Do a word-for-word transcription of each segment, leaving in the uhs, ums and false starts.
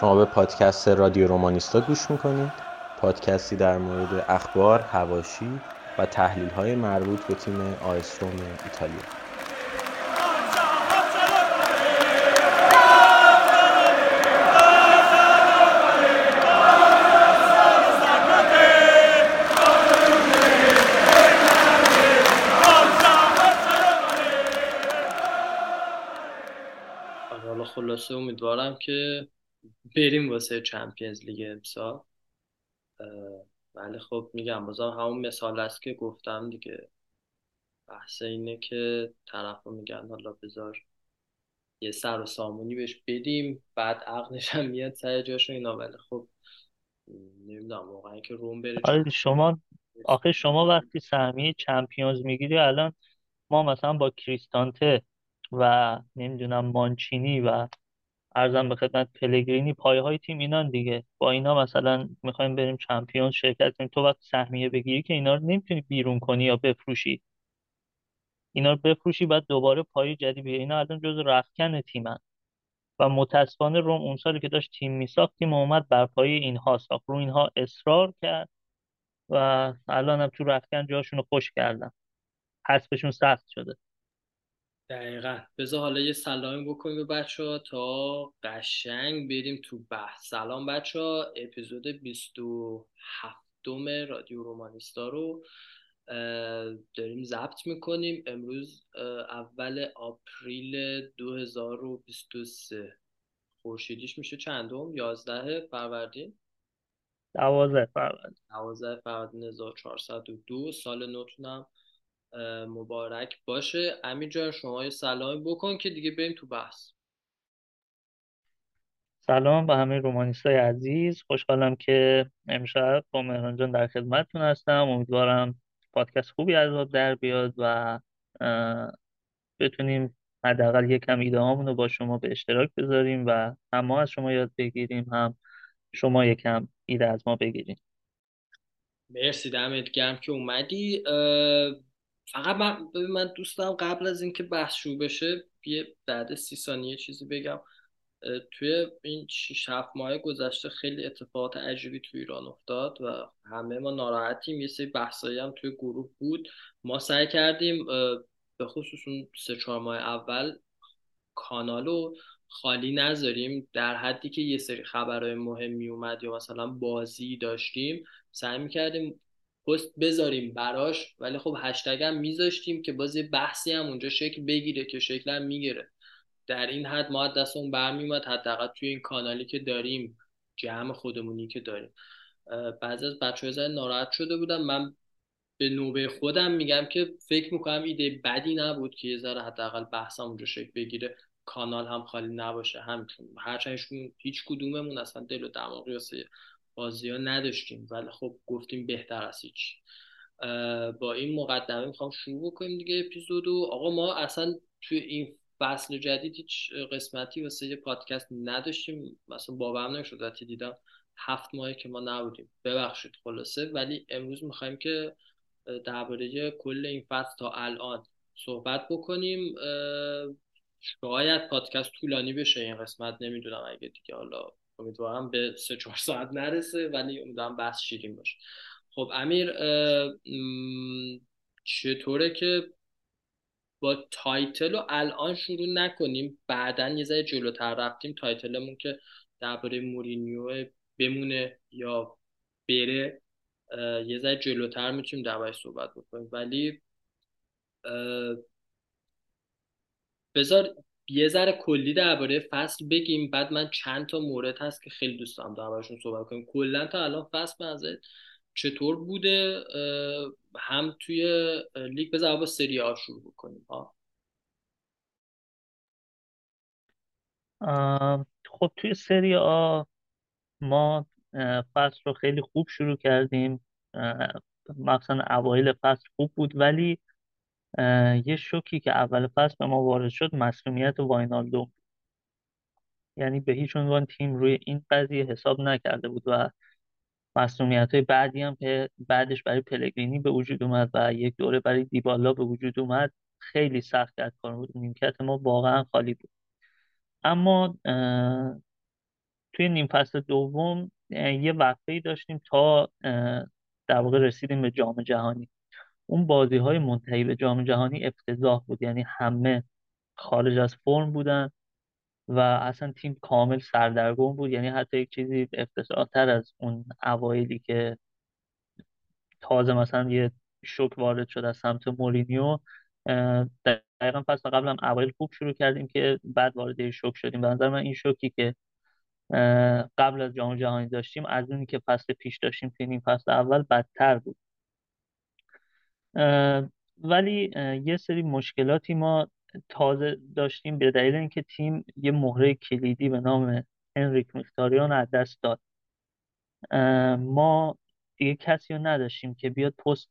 شما به پادکست رادیو رومانیستا گوش میکنید، پادکستی در مورد اخبار، حواشی و تحلیل‌های مربوط به تیم آ اس روم ایتالیا. حالا خلاصه امیدوارم که بریم واسه چمپیونز لیگ امسال. ولی خب میگم بازم همون مثال است که گفتم دیگه، بحث اینه که طرفو میگن حالا بذار یه سر و سامونی بهش بدیم، بعد عقلش هم میاد سر جاش و اینا. ولی خب نمیدونم واقعا که روم بره. آخه شما آخه شما وقتی سهمیه چمپیونز میگیری، الان ما مثلا با کریستانته و نمیدونم مانچینی و عرضم به خدمت پلگرینی پایه‌های تیم اینان دیگه، با اینا مثلا میخوایم بریم چمپیونز شرکت کنیم. تو وقت سهمیه بگیری که اینا رو نمیتونی بیرون کنی یا بفروشی، اینا رو بفروشی بعد دوباره پای جدید بیاری. اینا الان جزو رختکن تیمن و متأسفانه روم اون سالی که داشت تیم میساخت تیم اومد بر پای اینها ساخت، رو اینها اصرار کرد و الان هم تو رختکن جاشون رو خوش کردن، حسبشون سخت شده. دقیقا. بذار حالا یه سلامی بکنیم به بچه ها تا قشنگ بریم تو بحث. سلام بچه ها، اپیزود بیست و هفتم رادیو رومانیستا رو داریم ضبط میکنیم امروز اول آپریل دو هزار و بیست و سه. خورشیدیش میشه چندم؟ یازده فروردین؟ دوازده فروردین دوازده فروردین هزار و چهارصد و دو. سال نوتونم مبارک باشه. امیر جان شما یه سلامی بکن که دیگه بریم تو بحث. سلام به همه رومانیستای عزیز، خوشحالم که امشب با مهران جان در خدمتتون هستم. امیدوارم پادکست خوبی از آب در بیاد و بتونیم حداقل یکم ایده هامون رو با شما به اشتراک بذاریم و هم ما از شما یاد بگیریم، هم شما یکم ایده از ما بگیریم. مرسی، دمت گرم که اومدی. فقط من, من دوستم قبل از اینکه بحث شروع بشه یه بعد سی ثانیه چیزی بگم. توی این شش هفت ماه گذشته خیلی اتفاقات عجیبی توی ایران افتاد و همه ما ناراحتیم. یه سری بحثایی هم توی گروه بود. ما سعی کردیم به خصوص اون سه چهار ماه اول کانالو خالی نذاریم، در حدی که یه سری خبرهای مهم می اومد یا مثلا بازی داشتیم سعی می‌کردیم پست بذاریم براش، ولی خب هشتگ هم میذاشتیم که باز یه بحثی هم اونجا شکل بگیره که شکل هم میگیره. در این حد ما دست اون برمیومد، حداقل توی این کانالی که داریم، جمع خودمونی که داریم. بعضی از بچه‌ها زن ناراحت شده بودن. من به نوبه خودم میگم که فکر میکنم ایده بدی نبود که یه ذره حداقل بحثم اونجا شکل بگیره، کانال هم خالی نباشه. هم هرچند هیچ کدوممون اصلا دل و دماغی واسه بازی ها نداشتیم، ولی خب گفتیم بهتر از هیچ. با این مقدمه میخوام شروع بکنیم دیگه اپیزودو. آقا ما اصلا توی این فصل جدید هیچ قسمتی واسه یه پادکست نداشتیم، مثلا باورم نمیشد وقتی دیدم هفت ماهه که ما نبودیم. ببخشید خلاصه، ولی امروز میخوایم که درباره کل این فصل تا الان صحبت بکنیم. شاید پادکست طولانی بشه این قسمت، نمیدونم، اگه دیگه حالا امیدوارم به سه چهار ساعت نرسه، ولی امیدوارم بحث شیرین باشه. خب امیر، چطوره که با تایتل رو الان شروع نکنیم، بعداً یه ذره جلوتر رفتیم تایتلمون که درباره مورینیو بمونه یا بره یه ذره جلوتر میتونیم درباره‌اش صحبت بکنیم. ولی بذار یه ذره کلی درباره فصل بگیم، بعد من چند تا مورد هست که خیلی دوست دارم دربارشون صحبت کنیم. کلا تا الان فصل منظرت چطور بوده؟ هم توی لیگ، بذار با سری آ شروع بکنیم. ها خب توی سری آ ما فصل رو خیلی خوب شروع کردیم، مثلا اوایل فصل خوب بود، ولی یه شوکی که اول فصل به ما وارد شد مسئولیت واینالدوم. یعنی به هیچ عنوان تیم روی این قضیه حساب نکرده بود و مسئولیت‌های بعدی هم که بعدش برای پلگرینی به وجود اومد و یک دوره برای دیبالا به وجود اومد خیلی سخت کار بود. نیمکت ما واقعا خالی بود. اما توی نیم فصل دوم یه وقفه‌ای داشتیم تا در واقع رسیدیم به جام جهانی. اون بازی‌های منتهی به جام جهانی افتضاح بود، یعنی همه خارج از فرم بودن و اصلا تیم کامل سردرگم بود، یعنی حتی یک چیزی افتضاح‌تر از اون اوایلی که تازه مثلا یه شوک وارد شد از سمت مورینیو. دقیقا فصل قبل هم اوایل خوب شروع کردیم که بعد وارد شوک شدیم. به نظر من این شوکی که قبل از جام جهانی داشتیم از اونی که فصل پیش داشتیم توی این فصل اول بدتر بود. ولی یه سری مشکلاتی ما تازه داشتیم به دلیل اینکه تیم یه مهره کلیدی به نام انریک مختاریان از دست داد. ما دیگه کسی رو نداشتیم که بیاد پست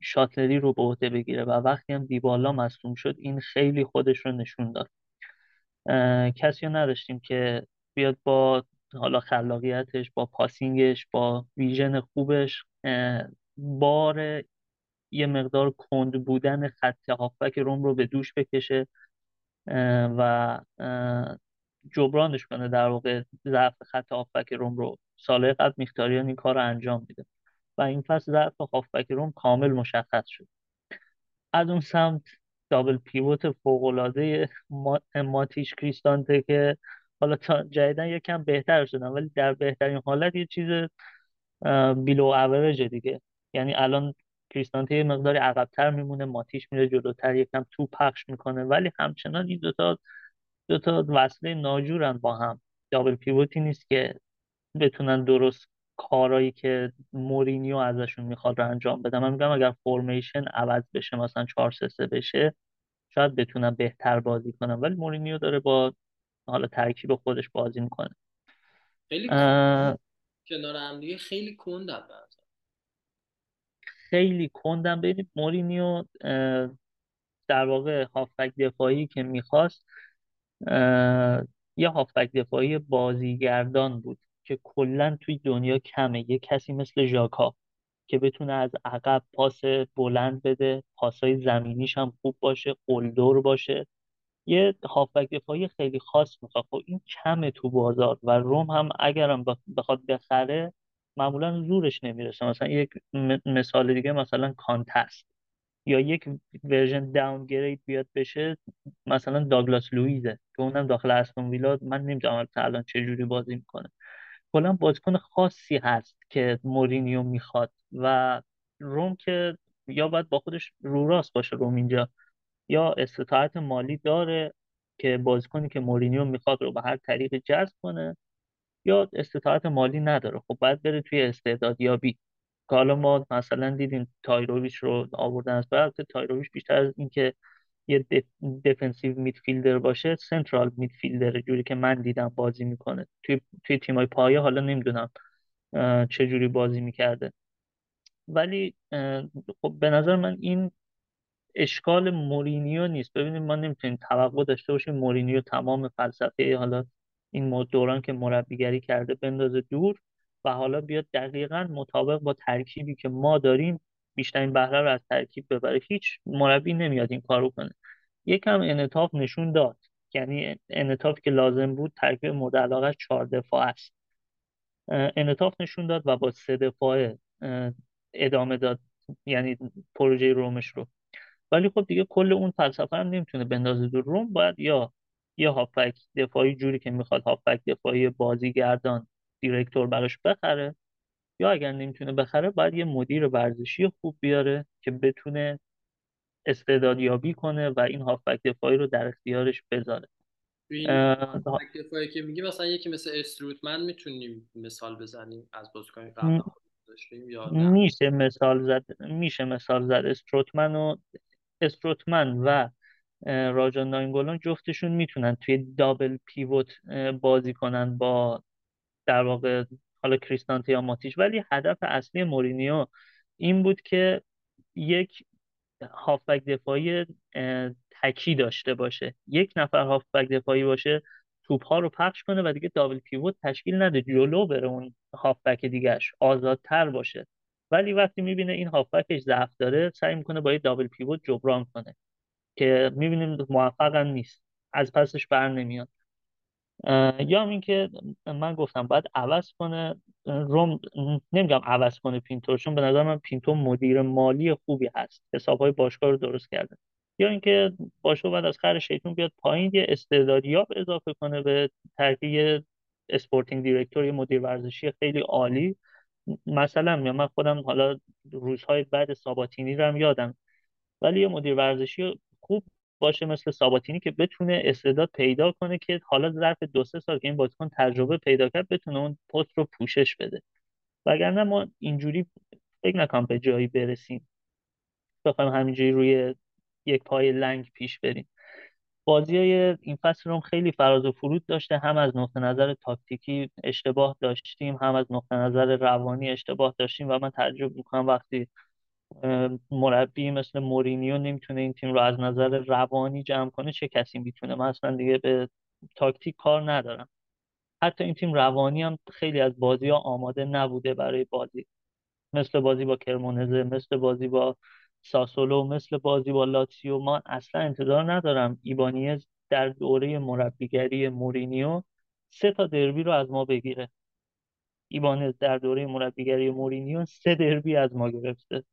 شاتلری رو به عهده بگیره و وقتی هم دیبالا مصدوم شد این خیلی خودش رو نشون داد. کسی رو نداشتیم که بیاد با حالا خلاقیتش، با پاسینگش، با ویژن خوبش بار یه مقدار کند بودن خط هافبک روم رو به دوش بکشه و جبرانش کنه. در واقع ضعف خط هافبک روم رو سال قبل مختاریان این کار رو انجام میده و این فصل ضعف هافبک روم کامل مشخص شد. از اون سمت دابل پیوت فوق‌العاده ماتیش کریستانته که حالا تا جدیدن یکم بهتر شدن ولی در بهترین حالت یه چیز بیلو اوریج دیگه، یعنی الان کریستانته یه مقداری عقب‌تر میمونه، ماتیش میره جلوتر یکم تو پخش میکنه، ولی همچنان این دوتا دوتا وصله ناجورن با هم. دابل پیوتی نیست که بتونن درست کارایی که مورینیو ازشون میخواد رو انجام بدن. من میگم اگر فرمیشن عوض بشه، مثلا چهار سه سه بشه، شاید بتونن بهتر بازی کنن، ولی مورینیو داره با حالا ترکیب خودش بازی میکنه. خیلی اه... کنار هم دیگه خیلی کندم بازم. خیلی کندم ببینید مورینیو در واقع هافبک دفاعی که میخواست یه هافبک دفاعی بازیگردان بود که کلن توی دنیا کمه. یه کسی مثل ژاکا که بتونه از عقب پاس بلند بده، پاسای زمینیش هم خوب باشه، قلدر باشه، یه هافبک دفاعی خیلی خاص میخواد. خب این کمه تو بازار و روم هم اگرم بخواد بخره معمولا زورش نمیرسه. مثلا یک مثال دیگه مثلا کانتست یا یک ورژن داونگرید بیاد بشه مثلا داگلاس لوئیزه که اونم داخل استون ویلا من نمیدونم الان چه جوری بازی میکنه. کلا بازیکن خاصی هست که مورینیو میخواد و روم که یا باید با خودش رو راست باشه روم اینجا، یا استطاعت مالی داره که بازیکنی که مورینیو میخواد رو به هر طریقی جذب کنه، یا استطاعت مالی نداره. خب باید بره توی استعدادیابی که حالا ما مثلا دیدیم تایروویچ رو آوردن از برد. تایروویچ بیشتر از این که یه دفنسیو میدفیلدر باشه سنترال میدفیلدر جوری که من دیدم بازی میکنه توی توی تیمای پایه. حالا نمیدونم چه جوری بازی میکرده ولی خب به نظر من این اشکال مورینیو نیست. ببینیم ما نمیتونیم توقع داشته باشیم مورینیو تمام فلسفه حالا این دوران که مربیگری کرده بندازه دور و حالا بیاد دقیقاً مطابق با ترکیبی که ما داریم بیشترین بهره رو از ترکیب ببره. هیچ مربی نمیاد این کارو کنه. یکم انعطاف نشون داد، یعنی انعطاف که لازم بود. ترکیب مورد علاقه چهار دفاع است، انعطاف نشون داد و با سه دفاعه ادامه داد یعنی پروژه رومش رو. ولی خب دیگه کل اون فلسفه هم نمیتونه بندازه دور. روم باید یا یه هافبک دفاعی جوری که میخواد هافبک دفاعی بازیگردان دیرکتور براش بخره، یا اگر نمیتونه بخره باید یه مدیر ورزشی خوب بیاره که بتونه استعدادیابی کنه و این هافبک دفاعی رو در اختیارش بذاره. این هافبک دفاعی که میگی مثلا یکی مثل استروتمن میتونیم مثال بزنیم از بازیکن قبل داشتیم یا نه؟ میشه مثال زد میشه مثال زد استروتمن و استروتمن و راجا ناینگولان جفتشون میتونن توی دابل پیوت بازی کنن با در واقع حالا کریستانته یا ماتیش. ولی هدف اصلی مورینیو این بود که یک هافبک دفاعی تکی داشته باشه، یک نفر هافبک دفاعی باشه توپ‌ها رو پخش کنه و دیگه دابل پیوت تشکیل نده، جلو بره اون هافبک دیگه‌اش آزادتر باشه. ولی وقتی میبینه این هافبکش ضعف داره سعی میکنه با یه دابل پیوت جبران کنه که میبینیم موفق هم نیست، از پسش بر نمیاد. یا هم این که من گفتم باید عوض کنه روم، نمیگم عوض کنه پینتو، چون به نظر من پینتو مدیر مالی خوبی هست، حسابهای باشگاه رو درست کرده، یا اینکه باشگاه بعد از خر شیطون بیاد پایین یه استعدادیاب اضافه کنه به ترکیه اسپورتینگ دیرکتور، یه مدیر ورزشی خیلی عالی. مثلا من خودم حالا روزهای بعد ساباتینی رو هم یادم، ولی یه مدیر ورزشی خوب باشه مثل ساباتینی که بتونه استعداد پیدا کنه که حالا ظرف دو سه سال که این بازیکن تجربه پیدا کرد بتونه اون پست رو پوشش بده. وگرنه ما اینجوری فکر نکنم به جایی برسیم بخوایم همینجوری روی یک پای لنگ پیش بریم. بازیای این فصل هم خیلی فراز و فرود داشته، هم از نقطه نظر تاکتیکی اشتباه داشتیم، هم از نقطه نظر روانی اشتباه داشتیم و من تعجب می‌کنم وقتی مربی مثل مورینیو نمیتونه این تیم رو از نظر روانی جمع کنه چه کسی میتونه. من اصلا دیگه به تاکتیک کار ندارم، حتی این تیم روانی هم خیلی از بازی‌ها آماده نبوده برای بازی، مثل بازی با کرمونزه، مثل بازی با ساسولو، مثل بازی با لاتسیو. من اصلا انتظار ندارم ایبانیز در دوره مربیگری مورینیو سه تا دربی رو از ما بگیره. ایبانز در دوره مربیگری مورینیو سه دربی از ما گرفته،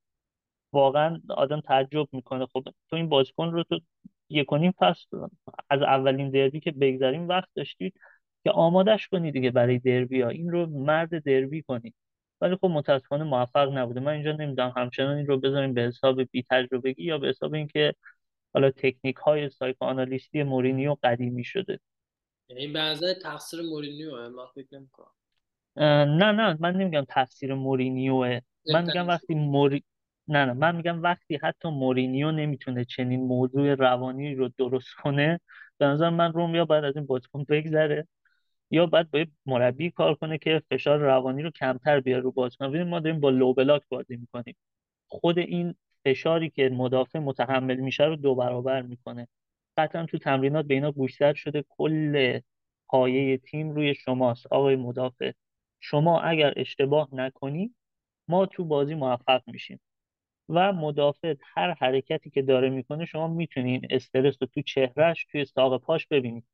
واقعا آدم تعجب میکنه. خب تو این بازیکن رو تو یک و نیم فصل از اولین دربی که بگذاریم وقت داشتید که آمادش کنی دیگه برای دربی ها، این رو مرد دربی کنی، ولی خب متاسفانه موفق نبوده. من اینجا نمیدونم همچنان این رو بذاریم به حساب بی‌تجربگی یا به حساب اینکه حالا تکنیک های سایکوآنالیستی مورینیو قدیمی شده. یعنی بعضی تقصیر مورینیو من فکر نمی‌کنم. نه نه من نمیگم تقصیر مورینیوه، من میگم وقتی موری... نه نه من میگم وقتی حتی مورینیو نمیتونه چنین موضوع روانی رو درست کنه، به نظر من روم یا باید از این بازیکن بگذره یا باید با مربی کار کنه که فشار روانی رو کمتر بیاره رو بازیکن. ببین ما داریم با لو بلاک بازی میکنیم، خود این فشاری که مدافع متحمل میشه رو دو برابر میکنه. قطعا تو تمرینات به اینا گوشزد شده، کل پایه تیم روی شماست آقای مدافع، شما اگر اشتباه نکنی ما تو بازی موفق میشیم. و مدافع هر حرکتی که داره میکنه شما میتونین استرس رو تو چهرهش، توی ساق پاش ببینید.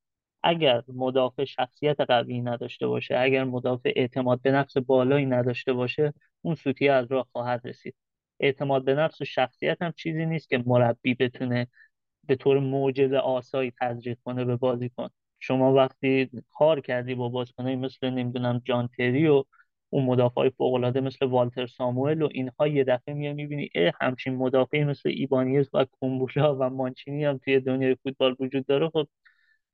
اگر مدافع شخصیت قوی نداشته باشه، اگر مدافع اعتماد به نفس بالایی نداشته باشه، اون سوتیه از راه خواهد رسید. اعتماد به نفس و شخصیت هم چیزی نیست که مربی بتونه به طور معجزه آسایی تزریق کنه به بازیکن. شما وقتی کار کردی با بازیکنایی مثل نمیدونم جان تری و اون مدافعای فوق‌العاده مثل والتر ساموئل و اینها، یه دفعه میای میبینی اه همچین مدافعی مثل ایبانیز و کومبولا و مانچینی هم توی دنیای فوتبال وجود داره. خب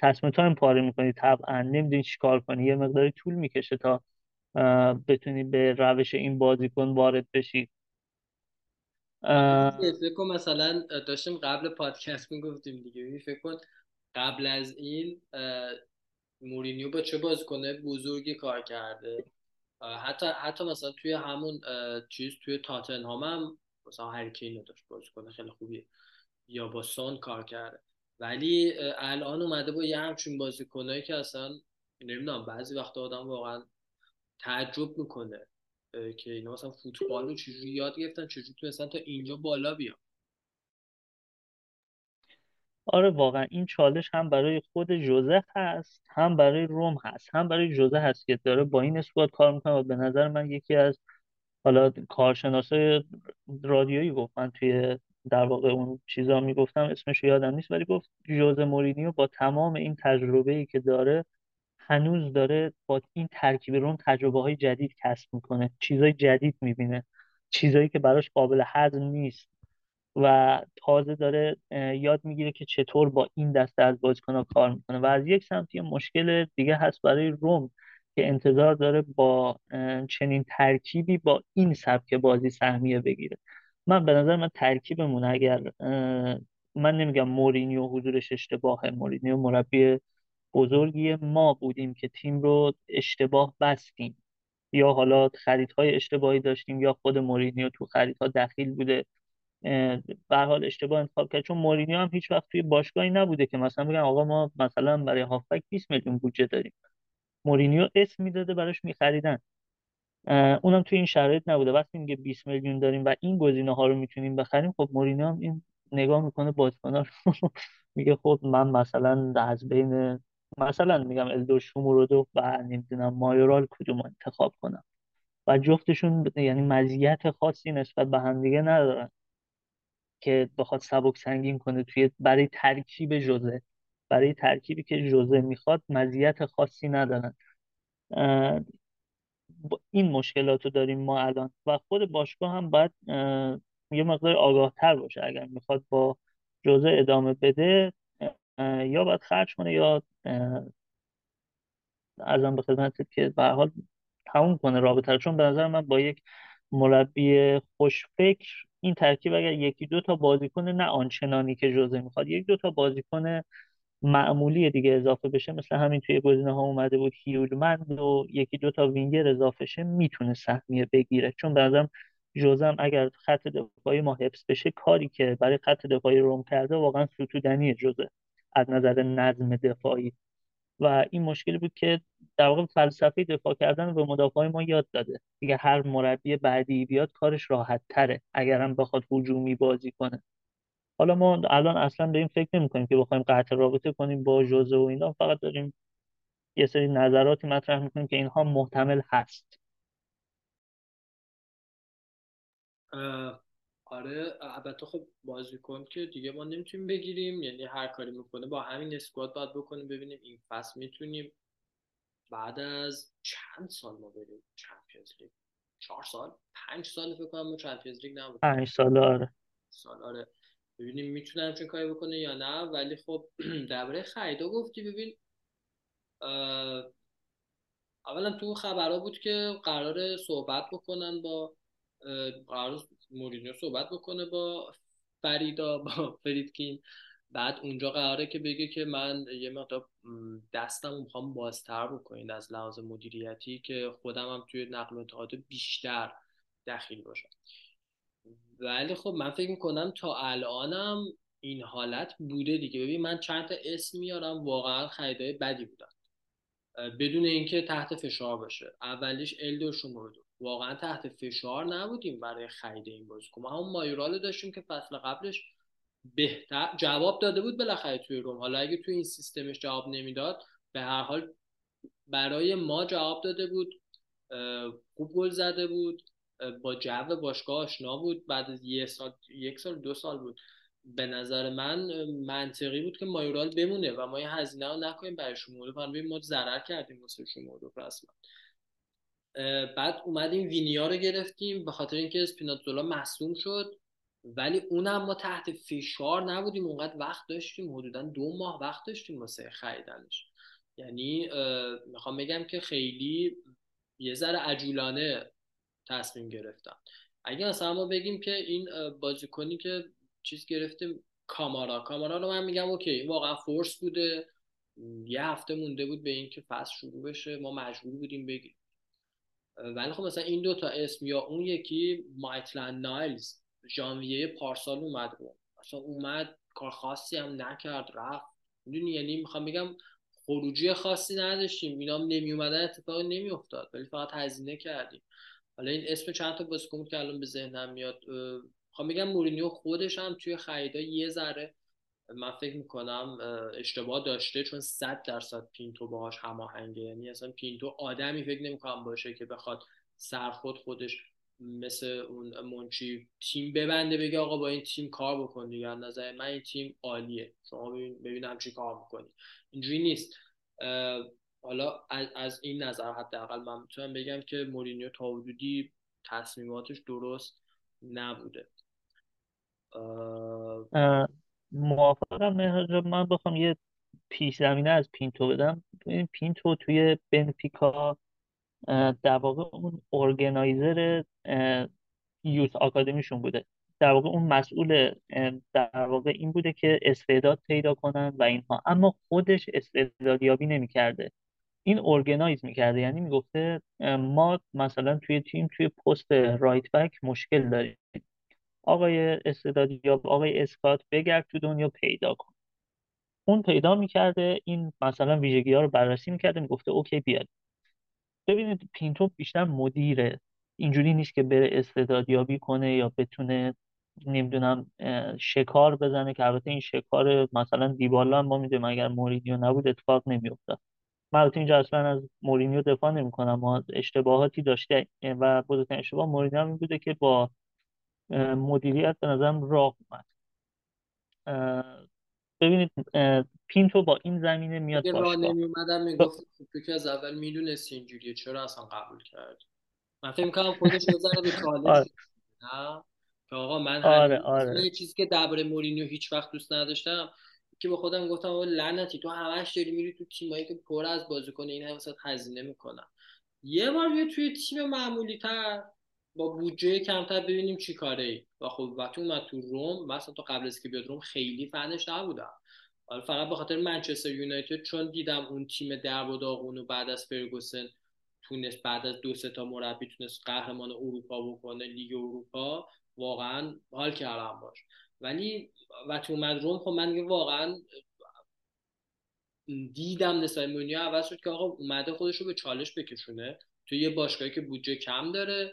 تصمیم تا هم پاره میکنی، طبعا نمیدونی چی کار کنی، یه مقداری طول میکشه تا بتونی به روش این بازیکن وارد بشی. فکر کن مثلا داشتیم قبل پادکست میگفتیم دیگه، فکر کن قبل از این مورینیو با چه بازیکن‌های بزرگی کار کرده. حتی حتی مثلا توی همون چیز توی تاتنهام هم مثلا هری کین داشت بازیکن خیلی خوبیه، یا با سون کار کرده، ولی الان اومده با یه همچین بازیکنایی که اصلا نمیدونم بعضی وقتا آدم واقعا تعجب میکنه که اینا مثلا فوتبال رو چجوری یاد گرفتن، چجوری تو مثلا تا اینجا بالا بیان. آره واقعا این چالش هم برای خود جوزه هست، هم برای روم هست، هم برای جوزه هست که داره با این اسکواد کار میکنه. و به نظر من یکی از حالا کارشناسای رادیویی گفت، من توی در واقع اون چیزا میگفتم اسمش یادم نیست، ولی گفت جوزه مورینیو با تمام این تجربه‌ای که داره هنوز داره با این ترکیب روم تجربه‌های جدید کسب میکنه، چیزای جدید میبینه، چیزایی که براش قابل هضم نیست و تازه داره یاد میگیره که چطور با این دسته از بازیکن‌ها کار میکنه. و از یک سمت یه مشکل دیگه هست برای روم که انتظار داره با چنین ترکیبی با این سبک بازی سهمیه بگیره. من به نظر من ترکیبمون، اگر من نمیگم مورینیو حضورش اشتباهه، مورینیو مربی بزرگیه، ما بودیم که تیم رو اشتباه بستیم یا حالا خریدهای اشتباهی داشتیم یا خود مورینیو تو خریدها دخیل بوده، به هر حال اشتباه انتخاب کرد. چون مورینیو هم هیچ وقت توی باشگاهی نبوده که مثلا بگن آقا ما مثلا برای هافبک بیست میلیون بودجه داریم. مورینیو اسم میداده براش میخریدن، اونم توی این شرایط نبوده. وقتی میگه بیست میلیون داریم و این گزینه ها رو میتونیم بخریم، خب مورینیو هم این نگاه میکنه بازیکن‌ها رو میگه خب من مثلا از بین مثلا میگم الدو شومورودو و نمیدونم مایورال کدوم انتخاب کنم و جفتشون ب- یعنی مزیت خاصی نسبت به همدیگه ندارن که بخواد سبک سنگین کنه توی برای ترکیب جوزه، برای ترکیبی که جوزه میخواد مزیت خاصی ندارن. اه، ب- این مشکلات رو داریم ما الان و خود باشگاه هم باید اه، یه مقدار آگاه تر باشه اگر میخواد با جوزه ادامه بده، اه، یا باید خرج کنه یا اه، ارزم به خدمتت که به هر حال تموم کنه رابطه رو. چون به نظر من با یک مربی خوشفکر این ترکیب اگر یکی دو تا بازیکن نه آنچنانی که جوزه میخواد، یک دو تا بازیکن معمولی دیگه اضافه بشه، مثل همین توی گزینه ها اومده بود هیولمند و یکی دو تا وینگر اضافه شه، میتونه سهمیه بگیره. چون به نظرم جوزه هم اگر خط دفاعی ما حفظ بشه، کاری که برای خط دفاعی روم کرده واقعا ستودنیه جوزه از نظر نظم دفاعی. و این مشکلی بود که در واقع فلسفه دفاع کردن رو به مدافعای ما یاد داده دیگه. هر مربی بعدی بیاد کارش راحت تره اگرم بخواد هجومی بازی کنه. حالا ما الان اصلا به این فکر نمی کنیم که بخوایم قطع رابطه کنیم با جوزه و اینا، فقط داریم یه سری نظراتی مطرح میکنیم که اینها محتمل هست. اه، آره البته خب بازیکن که دیگه ما نمیتونیم بگیریم، یعنی هر کاری میکنه با همین اسکواد باید بکنیم ببینیم این فصل میتونیم بعد از چند سال ما بریم چمپیونز لیگ، چهار سال پنج سال فکر کنم ما چمپیونز لیگ نبودیم، پنج سال آره. سال آره، ببینیم میتونه همچین کاری بکنه یا نه. ولی خب درباره خریدا گفتی، ببین اه، اولا تو خبرها بود که قرار صحبت بکنن با اه، قرار مورینیو صحبت بکنه با فریدا با فریدکین، بعد اونجا قراره که بگه که من یه مقدار م، دستم رو میخوام بازتر بکنید از لحاظ مدیریتی که خودم هم توی نقل و انتقالات بیشتر دخیل باشم. ولی خب من فکر میکنم تا الانم این حالت بوده دیگه. ببین من چند تا اسم میارم واقعا خریدای بدی بودن بدون اینکه تحت فشار باشه. اولیش الدو شمردو واقعا تحت فشار نبودیم برای خرید این بازیکن، ما همون مایورال رو داشتیم که فصل قبلش بهتر جواب داده بود بالاخره توی روم. حالا اگه توی این سیستمش جواب نمیداد به هر حال برای ما جواب داده بود، اه، خوب گل زده بود، اه، با جو باشگاه آشنا بود، بعد از یه سال یک سال دو سال بود. به نظر من اه، منطقی بود که مایورال بمونه و ما یه هزینه رو نکنیم برای شمولو، برای ما ضرر کردیم واسه شمولو رسما. اه، بعد اومدیم وینیا رو گرفتیم به خاطر اینکه اسپیناتزولا مصدوم شد، ولی اونم ما تحت فشار نبودیم، اونقدر وقت داشتیم، حدودا دو ماه وقت داشتیم واسه خریدنش. یعنی اه، میخوام بگم که خیلی یه ذره عجولانه تصمیم گرفتم. اگه مثلا ما بگیم که این اه، بازیکنی که چیز گرفتیم کامارا، کامارا رو من میگم اوکی این واقعا فورس بوده، یه هفته مونده بود به اینکه فصل شروع بشه ما مجبور بودیم بگیریم. ولی خب مثلا این دوتا اسم یا اون یکی مایتلند نایلز ژانویه پارسال اومد رو اصلا اومد کار خاصی هم نکرد رفت، میدونی یعنی میخوام بگم خروجی خاصی نداشتیم، اینا هم نمی اومدن اتفاقی نمی افتاد ولی فقط هزینه کردیم. حالا این اسم چند تا بازیکن بود که الان به ذهنم میاد، اه، میخوام بگم مورینیو خودش هم توی خریدا یه ذره من فکر میکنم اشتباه داشته، چون صد درصد پینتو باهاش هماهنگه، یعنی اصلا پینتو آدمی فکر نمیکنم باشه که بخواد سرخود خودش مثل اون منچی تیم ببنده بگه آقا با این تیم کار بکن دیگه، از نظر من این تیم عالیه شما ببین ببینم چی کار میکنی، اینجوری نیست. اه، حالا از, از این نظر حداقل من میتونم بگم که مورینیو تا حدودی تصمیماتش درست نبوده. اه، اه، موافقم مهران جان. من بخوام یه پیش زمینه از پینتو بدم، این پینتو توی بنفیکا اه، در واقع اون ارگنایزر اه، یوت آکادمیشون بوده، در واقع اون مسئول اه، در واقع این بوده که استعداد پیدا کنن و اینها، اما خودش استعدادیابی نمیکرده، این ارگنایز میکرده. یعنی میگفته اه، ما مثلا توی تیم توی پست رایت بک مشکل داریم، آقای استعدادیاب آقای اسکات بگرد تو دنیا پیدا کن. اون پیدا میکرده، این مثلا ویژگی ها رو بررسی میکرده، میگفته اوکی بیاد. ببینید پینتو بیشتر مدیره، اینجوری نیست که بره استعدادیابی کنه یا بتونه نمیدونم شکار بزنه، که البته این شکار مثلا دیبالا هم ما میدونیم اگر مورینیو نبود اتفاق نمیافتاد. من البته اینجا اصلا از مورینیو دفاع نمیکنم، ما اشتباهاتی داشته و بزرگترین اشتباه مورینیو هم این بوده که با اه، مدیریت به نظرم راه اومد. اه، ببینید اه، پینتو با این زمینه میاد اگه راه باشگاه. نمی اومدم ب- میگفتم خب تو که از اول میدونستی اینجوریه، چرا اصلا قبول کردی؟ من فکر کنم خودش یه ذره به چالش آره نه که آقا من آره همین آره من یه چیزی که درباره مورینیو هیچ وقت دوست نداشتم که به خودم گفتم آقا لعنتی تو همش داری میری تو تیمایی که پر از بازیکن این هم واسه هزینه میکنن، یه بار بیا توی تیم معمولی تر با بودجه کمتر ببینیم چی کاره ای. و خب وقتی اومد تو روم، مثلا تو قبل از که بیاد روم خیلی فنش نبودم، حالا فقط به خاطر منچستر یونایتد چون دیدم اون تیم در و داغون و بعد از فرگوسن تونست بعد از دو سه تا مربی تونست قهرمان اروپا بکنه، لیگ اروپا، واقعا حال کردم باش. ولی وقتی اومد روم خب من دیگه واقعا دیدم نسبت به مورینیو عوض شد که آقا اومده خودش رو به چالش بکشونه توی یه باشگاهی که بودجه کم داره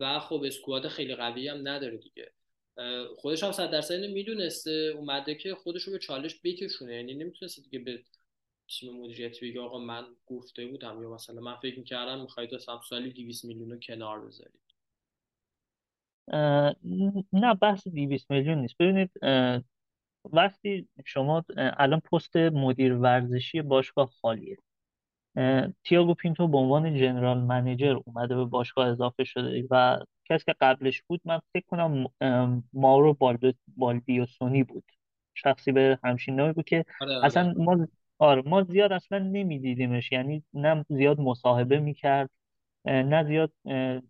و خب اسکواد خیلی قوی هم نداره دیگه. اه، خودش هم صد درصد اینو میدونسته، اومده که خودش رو به چالش بکشونه، یعنی نمیتونسته دیگه به تیم مدیریتی بگه آقا من گفته بودم، یا مثلا من فکر میکردم میخواید اصلا سالی دویست میلیون رو کنار بذارید. اه، نه بحث دویست میلیون نیست. ببینید اه، وقتی شما اه، الان پست مدیر ورزشی باشگاه خالیه، اه، تیاگو پینتو به عنوان جنرال منیجر اومده به باشگاه اضافه شده و کسی که قبلش بود من فکر کنم اه، ماورو بالد- بالدیوسونی بود، شخصی به همچین نامی بود که آره آره اصلا ما آره ما زیاد اصلا نمیدیدیمش، یعنی نه زیاد مصاحبه میکرد نه زیاد اه،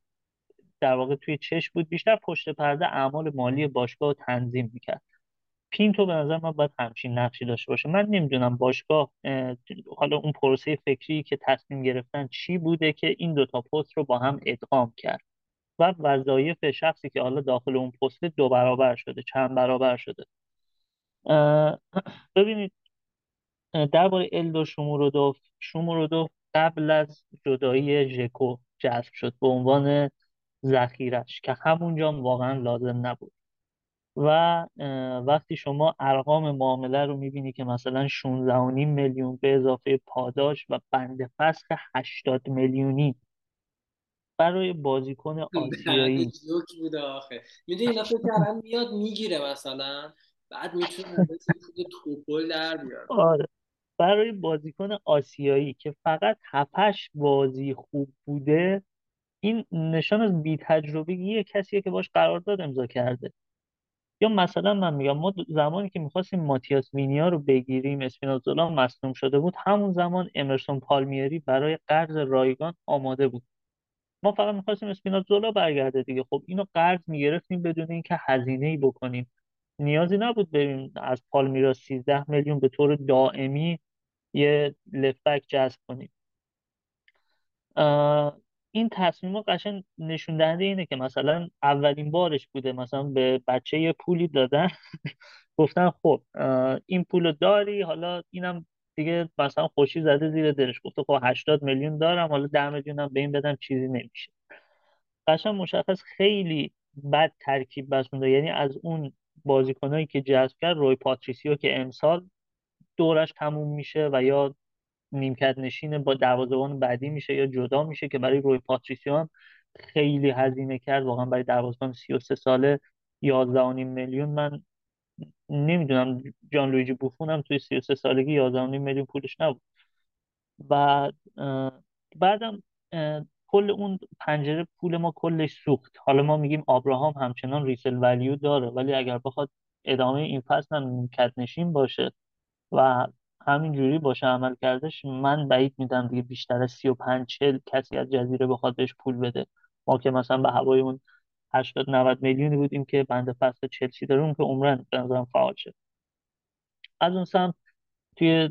در واقع توی چشم بود، بیشتر پشت پرده اعمال مالی باشگاه رو تنظیم میکرد. پینتو به نظر من باید همچین نقشی داشته باشه. من نمیدونم باشگاه اه، حالا اون پروسه فکری که تصمیم گرفتن چی بوده که این دوتا پست رو با هم ادغام کرد و وظایف شخصی که حالا داخل اون پست دو برابر شده، چند برابر شده. اه، ببینید اه، درباره الدو شومورودوف، شومورودوف قبل از جدایی ژکو جذب شد به عنوان ذخیرش که همونجا هم واقعا لازم نبود و اه، وقتی شما ارقام معامله رو میبینی که مثلا شانزده و نیم میلیون به اضافه پاداش و بند فسخ هشتاد میلیونی برای بازیکن درد آسیایی، جوک بوده آخه، میدونی اینا فکر کردن میاد میگیره مثلا بعد میتونه ازش یه توپل در بیاره. آره برای بازیکن آسیایی که فقط هفت بازی خوب بوده، این نشان از بی تجربگی کسیه که باش قرارداد امضا کرده. یا مثلا من میگم ما دو- زمانی که میخواستیم ماتیاس وینیا رو بگیریم، اسپینازولا مصدوم شده بود، همون زمان امرسون پالمیری برای قرض رایگان آماده بود، ما فقط میخواستیم اسپینازولا برگرده دیگه. خب اینو قرض میگرفتیم بدون اینکه هزینه ای بکنیم، نیازی نبود بریم از پالمیرا سیزده میلیون به طور دائمی یه لفبک جذب کنیم. آه، این تصمیم ها قشن نشون دهنده اینه که مثلا اولین بارش بوده مثلا به بچه یه پولی دادن گفتن خب آه، این پولو داری، حالا اینم دیگه مثلا خوشی زده زیر دلش، گفته خب هشتاد میلیون دارم، حالا ده میلیونم به این بدم چیزی نمیشه. قشن مشخص خیلی بد ترکیب بسونده. یعنی از اون بازیکنایی که جذب کرد، روی پاتریسیو که امسال دورش تموم میشه و یا نیمکت نشین با دروازه‌بان بعدی میشه یا جدا میشه، که برای روی پاتریسیو هم خیلی هزینه کرد واقعا، برای دروازه‌بان سی و سه ساله یازده و نیم میلیون، من نمیدونم جان لویجی بوفون هم توی سی و سه سالگی یازده و نیم میلیون پولش نبود. و اه، بعدم اه، کل اون پنجره پول ما کلش سوخت. حالا ما میگیم آبراهام همچنان ریسل ولیو داره، ولی اگر بخواد ادامه این فصل هم نیمکت نشین باشه و همینجوری باشه عمل کردش، من بعید میدم دیگه بیشتر از سی و پنج چل کسی از جزیره بخواد بهش پول بده. ما که مثلا به هوای اون هشتاد نود میلیونی بودیم که بند فصل چلسی داره، اون که عمرن به نظرم فعال شد. از اون سمت توی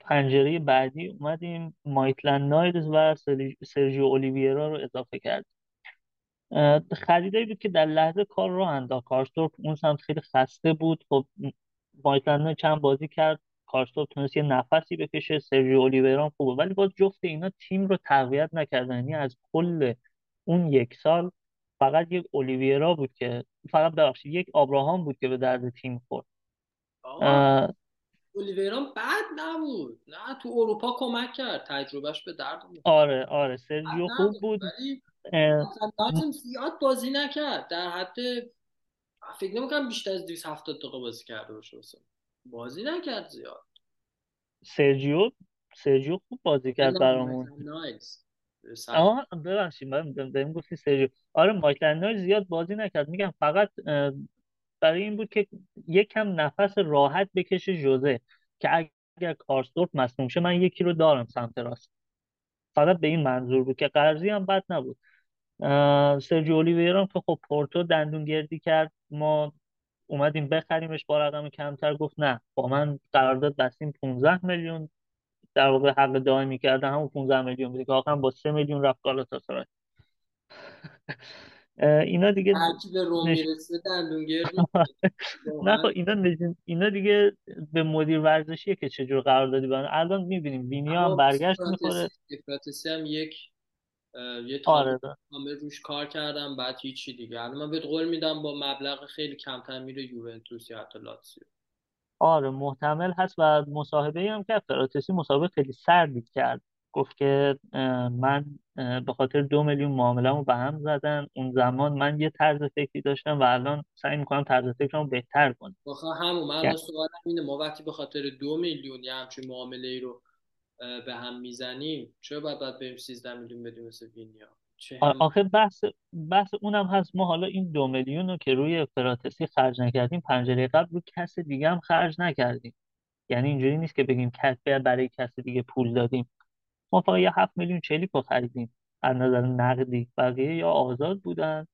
پنجره بعدی اومدیم مایتلند نایلز و سلی- سرژیو اولیویرا رو اضافه کرد. اه، خریدایی بود که در لحظه کار رو انداخت. کارستورپ اون سمت خیلی خسته بود، خب مایتلند چند بازی کرد، کارستورپ تونست یه نفسی بکشه، سرژیو اولیویرا هم خوبه، ولی باز جفت اینا تیم رو تقویت نکردن. یعنی از کل اون یک سال فقط یک اولیویرا بود که فقط ببخشید یک آبراهام بود که به درد تیم خورد. آه. اولیویرا بد نبود، نه تو اروپا کمک کرد، تجربهش به درد بود. آره آره سرجیو خوب بود اصلا زیاد بازی نکرد، در حد فکر نمی‌کنم بیشتر از دویست و هفتاد دقیقه بازی کرده باشه، بازی نکرد زیاد. سرجیو سرجیو خوب بازی کرد برامون. نایس. آها ببخشید من دارم گفتم سرجیو. آره مایتلندای زیاد بازی نکرد، میگم فقط برای این بود که یکم نفس راحت بکشه جوزه که اگر کارستورف مصدوم شه من یکی رو دارم سمت راست، فقط به این منظور بود که قرضی هم بد نبود. سرجیو اولیویرا که خب پورتو دندون گردی کرد، ما اومدیم بخریمش با رقم کمتر، گفت نه با من قرارداد بستیم پانزده میلیون، در واقع حق دائمی کرده همون پانزده میلیون بود که آخر با سه میلیون رفت گالاتاسرای. اینا دیگه هرچی به روم میرسه دندونگرد. نه خب اینا نجن... اینا دیگه به مدیر ورزشیه که چجور قراردادی بنا. الان میبینیم وینیا هم برگشت میخوره، پراتسی هم یک یه تایم همه روش کار کردم بعد هیچی دیگه. الان من بهت قول میدم با مبلغ خیلی کمتر میره یوونتوس یا حتی لاتسیو. آره محتمل هست. و مصاحبه‌ای هم کرد پراتسی، مصاحبه خیلی سردی کرد، گفت که من به خاطر دو میلیون معامله‌مو به هم زدن، اون زمان من یه طرز فکری داشتم و الان سعی می‌کنم طرز فکرمو بهتر کنم. واقعا همون من سوالم اینه، ما وقتی به خاطر دو میلیون یه همچین معامله‌ای رو به هم میزنیم چرا باید باید بریم سیزده میلیون بدیم مثل وینیا؟ آخه بحث بحث اونم هست. ما حالا این دو میلیون رو که روی فراتسی خرج نکردیم، پنجره قبل رو کس دیگه هم خرج نکردیم، یعنی اینجوری نیست که بگیم کسب برای کس دیگه پول دادیم. ما فقط یه هفت میلیون چلیک رو خریدیم از نظر نقدی، بقیه یا آزاد بودن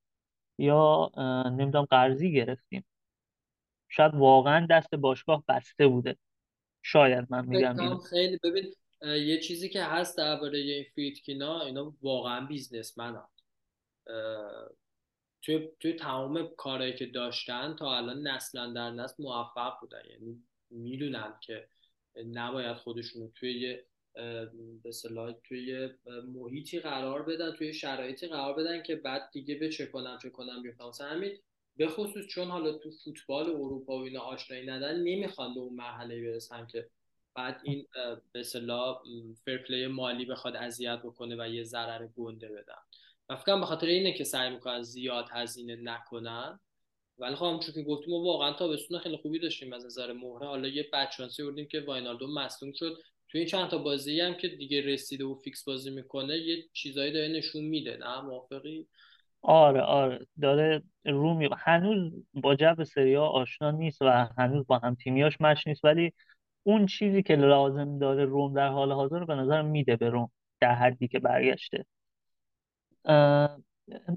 یا نمیدونم قرضی گرفتیم. شاید واقعا دست باشگاه بسته بوده، شاید. من میگم خیلی ببین یه چیزی که هست درباره این فریدکینا، اینا واقعا بیزنسمنن. توی توی تمام کارهایی که داشتن تا الان نسلا در نسل موفق بودن، یعنی میدونن که نباید خودشونو توی یه به اصطلاح توی محیطی قرار بدن، توی شرایطی قرار بدن که بعد دیگه به چه کنم چه کنم بیفتم. مثلا همین به خصوص چون حالا تو فوتبال اروپا و اینا آشنایی ندارن، نمیخوان به اون مرحله برسن که بعد این به اصطلاح فرپلی مالی بخواد اذیت بکنه و یه ضرر گنده بدن. من فکر کنم به خاطر اینه که سعی میکنن زیاد هزینه نکنن. ولی خب همونجوری که گفتم ما واقعا تابستون خیلی خوبی داشتیم از نظر مهره. حالا یه بدشانسی بردیم که واینالدو مصدوم شد. تو این چند تا بازی هم که دیگه رسیده و فیکس بازی میکنه یه چیزایی داره نشون میده. نه موافقی؟ آره آره داره رو می... هنوز با جو سری آ آشنا نیست و هنوز با هم تیمیاش مچ نیست، ولی اون چیزی که لازم داره روم در حال حاضر رو به نظر میده به روم در حدی که برگشته.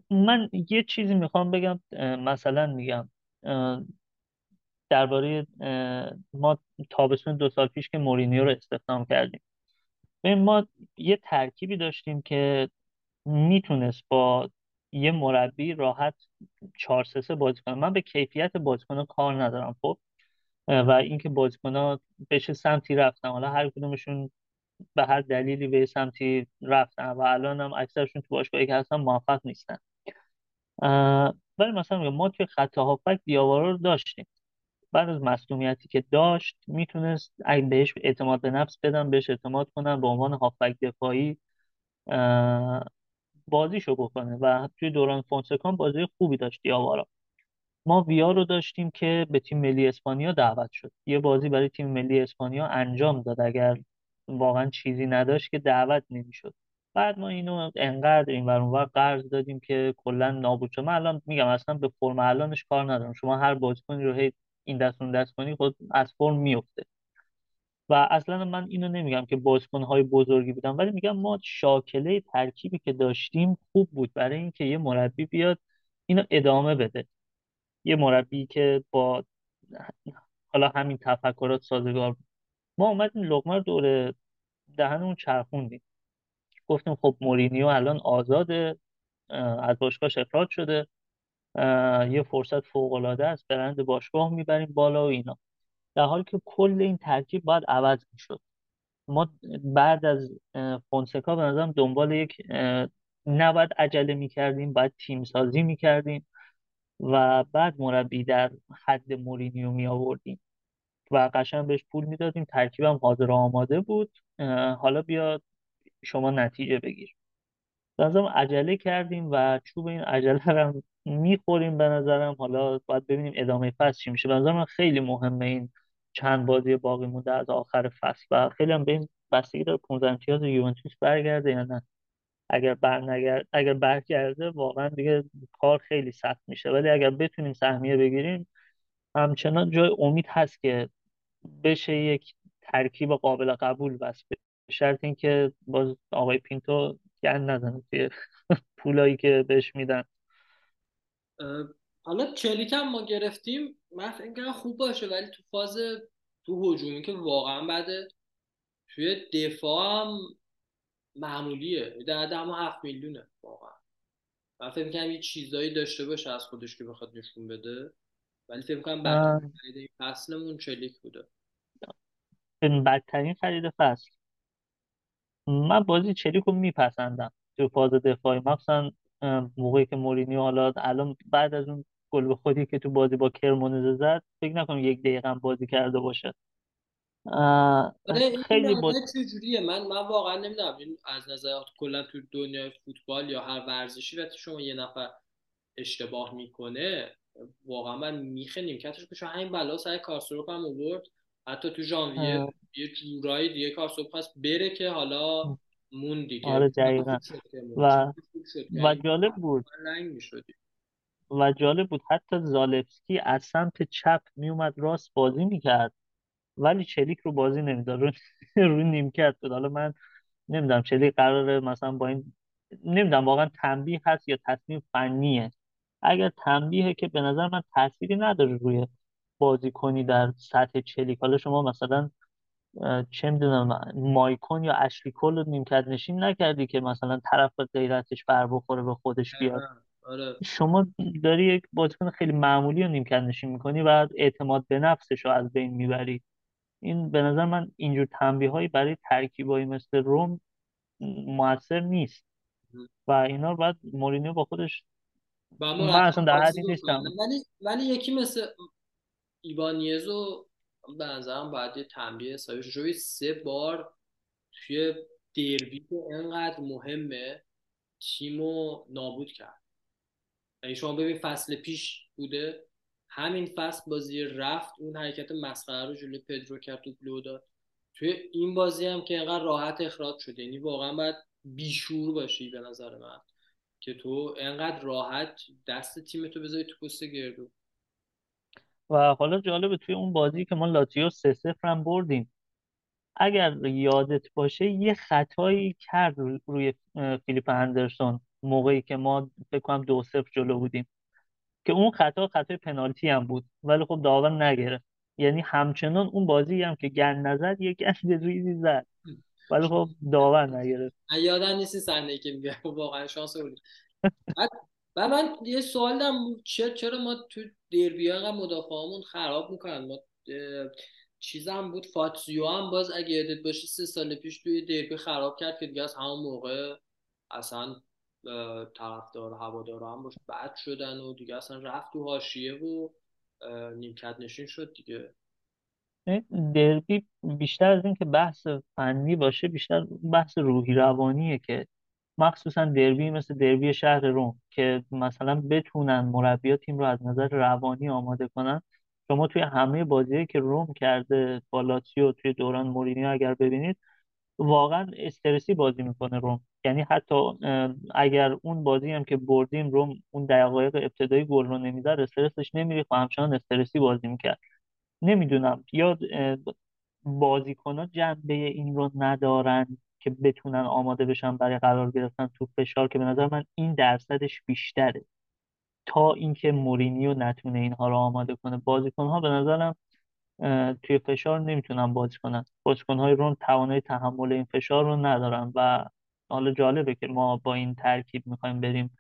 من یه چیزی میخوام بگم، مثلا میگم درباره ما تابستون دو سال پیش که مورینیو رو استخدام کردیم، ببین ما یه ترکیبی داشتیم که میتونست با یه مربی راحت چهار سه سه بازی کنه. من به کیفیت بازیکن‌ها کار ندارم خب، و اینکه بازیکن‌ها به چه سمتی رفتن، حالا هر کدومشون به هر دلیلی به سمتی رفتن و الان هم اکثرشون تو باشگاهی که هستن موفق نیستن. ولی مثلا میگم ما توی خط هافبک دیاوارا رو داشتیم، بعد از مصدومیتی که داشت میتونست اگه بهش اعتماد به نفس بدن، بهش اعتماد کنن به عنوان هافبک دفاعی بازیشو بکنه و توی دوران فونسکا بازی خوبی داشت دیاوارا. ما ویا رو داشتیم که به تیم ملی اسپانیا دعوت شد، یه بازی برای تیم ملی اسپانیا انجام داد، اگر واقعا چیزی نداشت که دعوت نمیشد. بعد ما اینو انقدر این ور اون ور قرض دادیم که کلا نابود شد. من الان میگم اصلا به فرم الانش کار ندارم، شما هر بازیکنی رو هی این دست اون دست کنی خود از فرم میفته. و اصلا من اینو نمیگم که بازیکن‌های بزرگی بودن، ولی میگم ما شاکله ترکیبی که داشتیم خوب بود برای اینکه یه مربی بیاد اینو ادامه بده، یه مربی که با حالا همین تفکرات سازگار بود. ما اومدیم لقمه رو دور دهنمون چرخوندیم، گفتیم خب مورینیو الان آزاده، از باشگاه اخراج شده، یه فرصت فوق‌العاده است، برند باشگاه میبریم بالا و اینا، در حالی که کل این ترکیب باید عوض میشد. ما بعد از فونسکا به نظرم دنبال یک نباید عجله میکردیم، باید تیم سازی میکردیم و بعد مربی در حد مورینیو می آوردیم و قشنگ بهش پول میدادیم، ترکیبم حاضر آماده بود، حالا بیا شما نتیجه بگیر. بازم عجله کردیم و چوب این عجله رو میخوریم به نظرم. حالا باید ببینیم ادامه فصل چی میشه. به نظرم خیلی مهمه این چند بازی باقی مونده از آخر فصل و خیلی هم به این بستگی داره پانزده امتیاز یوونتوس برگرده یا نه. اگر برنگرده، اگر برگرده واقعا دیگه کار خیلی سخت میشه، ولی اگر بتونیم سهمیه بگیریم همچنان جای امید هست که بشه یک ترکیب قابل قبول بس، به شرط اینکه باز آقای پینتو گند نزنه توی پولایی که بهش میدن. حالا چلیک هم ما گرفتیم، من فکر می‌کنم خوب باشه، ولی تو فاز تو هجومی که واقعا بده، توی دفاع هم معمولیه، در حد هفت میلیونه واقعا. من فکر می‌کنم یه چیزایی داشته باشه از خودش که بخواد نشون بده، ولی فکر می‌کنم بدترین خرید فصلمون چلیک بوده. بدترین خرید فصل. من بازی چلیک رو میپسندم تو فاز دفاعی، مخصوصا موقعی که مورینیو، حالا الان بعد از اون گل به خودی که تو بازی با کرمونه زد فکر نکنم یک دقیقه هم بازی کرده باشه. خیلی بود چجوریه من من واقعا نمیدونم از نظر کلا تو دنیای فوتبال یا هر ورزشی وقتی شما یه نفر اشتباه میکنه واقعا من میخه نیمکتش که شما همین بلا سر کارسروپ هم آورد، حتی تو ژانویه یه جورایی دیگه کارسروپ پس بره که حالا مون دیگه. آره دقیقاً. و و جالب بود و جالب بود حتی زالفسکی از سمت چپ میومد راست بازی میکرد ولی چلیک رو بازی نمیداد، رو رو نیمکت بود. حالا من نمیدونم چلیک قراره مثلا با این نمیدونم واقعا تنبیه هست یا تصمیم فنیه. اگر تنبیهه که به نظر من تأثیری نداره روی بازیکنی در سطح چلیک. حالا شما مثلا چه میدونم مایکون یا اشلی کل رو نیمکت نشین نکردی که مثلا طرف به غیرتش بر بخوره به خودش بیاد. آره. شما داری یک بازیکن خیلی معمولی رو نیمکت نشین میکنی و اعتماد به نفسش رو از بین میبری. این به نظر من اینجور تنبیه‌هایی برای ترکیبایی مثل روم موثر نیست و اینا رو باید مورینیو با خودش من اصلا در حدی نیستم، ولی ولی یکی مثل ایبانیز و به نظرم باید یه تنبیه حسابی شوی سه بار توی دربی که انقدر مهمه تیمو نابود کرد. یعنی شما ببین فصل پیش بوده، همین فصل بازی رفت اون حرکت مسخره رو جلوی پدرو کرد تو بلو داد، توی این بازی هم که انقدر راحت اخراج شد. یعنی واقعا باید بیشور باشی به نظر من که تو انقدر راحت دست تیمتو بذاری تو پست گردو. و حالا جالبه توی اون بازی که ما لاتیو سه صفر هم بردیم، اگر یادت باشه یه خطایی کرد روی فیلیپ اندرسون موقعی که ما فکر کنم دو صفر جلو بودیم که اون خطا خطای پنالتی هم بود ولی خب داور نگرفت. یعنی همچنان اون بازی هم که گند نزد یک گند ریزی زد ولی خب داور نگرفت. یادم نیست صحنه‌ای که میگم واقعا شانس بود. و من یه سوال دارم، چرا چرا ما تو دربی ها مدافعامون خراب میکنن؟ ما چیزم بود فاتزیو هم باز اگه یادت باشه سه سال پیش توی دربی خراب کرد که دیگه از همون موقع اصلا طرفدار هوادارا هم باش بد شدن و دیگه اصلا رفت تو حاشیه و نیمکت نشین شد دیگه. دربی بیشتر از این که بحث فنی باشه بیشتر بحث روحی روانیه که مخصوصا دربی مثل دربی شهر روم که مثلا بتونن مربی‌ها تیم رو از نظر روانی آماده کنن. شما توی همه بازی‌هایی که روم کرده با لاتیو توی دوران مورینیو اگر ببینید واقعا استرسی بازی میکنه روم. یعنی حتی اگر اون بازی هم که بردیم روم اون دقایق ابتدایی گل رو نمیزد استرسش نمیریخت و همچنان استرسی بازی میکرد. نمیدونم یا بازیکن‌ها جنبه این رو ندارن که بتونن آماده بشن برای قرار گرفتن تو فشار که به نظر من این درصدش بیشتره تا اینکه مورینیو نتونه اینها رو آماده کنه. بازیکن‌ها به نظرم توی فشار نمیتونن بازی کنن. بازیکن‌های رون توانایی تحمل این فشار رو ندارن و حالا جالبه که ما با این ترکیب می‌خوایم بریم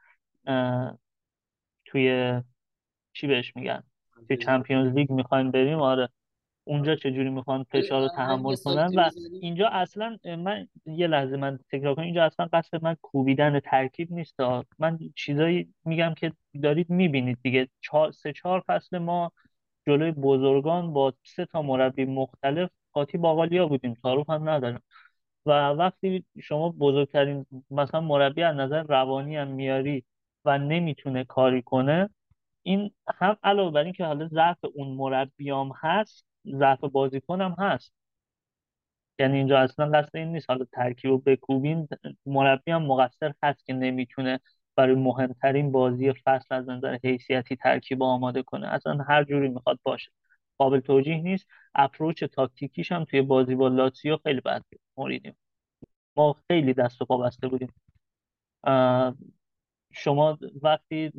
توی چی بهش میگن؟ توی چمپیونز لیگ می‌خوایم بریم. آره اونجا چجوری میخوان فشار رو تحمل کنن. و اینجا اصلا من یه لحظه من تکرار کنم، اینجا اصلا قصد من کوبیدن ترکیب نیست، من چیزایی میگم که دارید میبینید دیگه. چهار سه چهار فصل ما جلوی بزرگان با سه تا مربی مختلف قاطی باقالیا بودیم، تعارف هم نداریم. و وقتی شما بزرگترین مثلا مربی از نظر روانی هم میاری و نمیتونه کاری کنه، این هم علاوه بر این که حالا ضعف اون مربیام هست، ضعف بازیکنم هست. یعنی اینجا اصلا قصد این نیست حالا ترکیبو بکوبیم، مربیام مقصر هست که نمیتونه برای مهمترین بازی فصل از نظر حیثیتی ترکیب آماده کنه. اصلا هر جوری میخواد باشه، قابل توجیه نیست. اپروچ تاکتیکیش هم توی بازی با لاتسیو خیلی بد بود، مورینیو ما خیلی دست و پا بسته بودیم. شما وقتی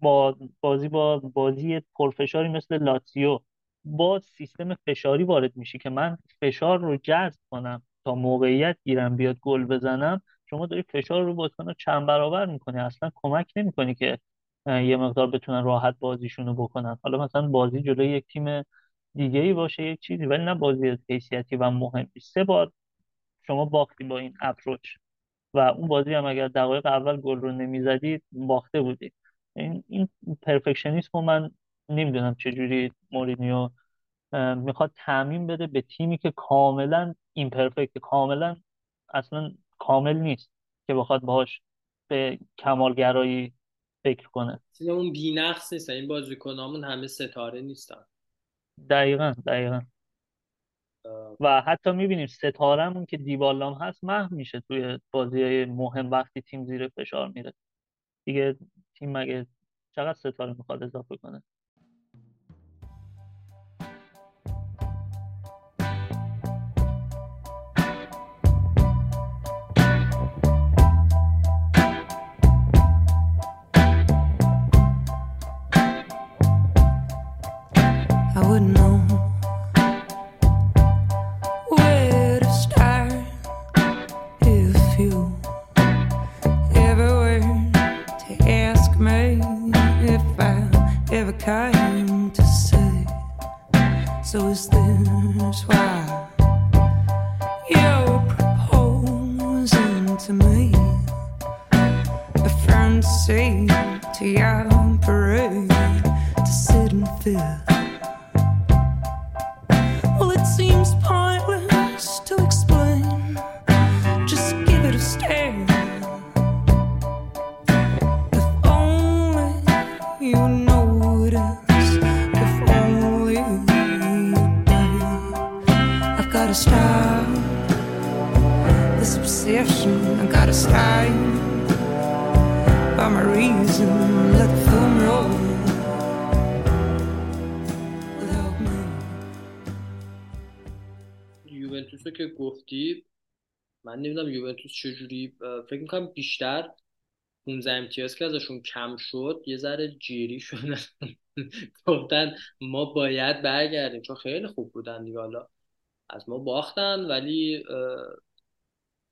با بازی با بازی پرفشاری مثل لاتسیو با سیستم فشاری وارد میشی که من فشار رو جذب کنم تا موقعیت گیرم بیاد گل بزنم، شما داری فشار رو بازیکن‌ها چند برابر میکنی، اصلا کمک نمیکنی که یه مقدار بتونن راحت بازیشون رو بکنن. حالا مثلا بازی جلوی یک تیم دیگه‌ای باشه یک چیزی، ولی نه بازی حیثیتی و مهم. سه بار شما باختی با این اپروچ و اون بازی هم اگر دقایق اول گل رو نمیزدی باخته بودی. این این پرفکشنیسم رو من نمیدونم چجوری مورینیو میخواد تعمیم بده به تیمی که کاملا این پرفکت، کاملا اصلا کامل نیست که بخواد باهاش به کمالگرایی فکر کنه. چون اون بی‌نقص نیست، این بازیکنامون همه ستاره نیستن. دقیقاً دقیقاً آه. و حتی میبینیم ستاره‌مون که دیبالام هست محو میشه توی بازی‌های مهم وقتی تیم زیر فشار میره. دیگه تیم مگه چقدر ستاره میخواد اضافه کنه؟ چجوری فکر میکنم بیشتر پانزده امتیاز که ازشون کم شد یه ذره جیری شدن، گفتن ما باید برگردیم چون خیلی خوب بودن دیگه. حالا از ما باختن ولی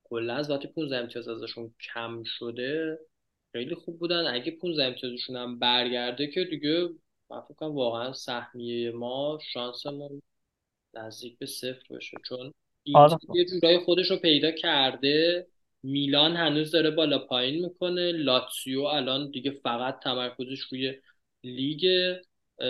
کلا از وقتی پانزده امتیاز ازشون کم شده خیلی خوب بودن. اگه پانزده امتیازشون هم برگرده که دیگه من فکر کنم واقعا سهمیه ما شانسمون نزدیک به صفر بشه، چون این یه جورای خودش رو پیدا کرده. میلان هنوز داره بالا پایین میکنه، لاتسیو الان دیگه فقط تمرکزش روی لیگ،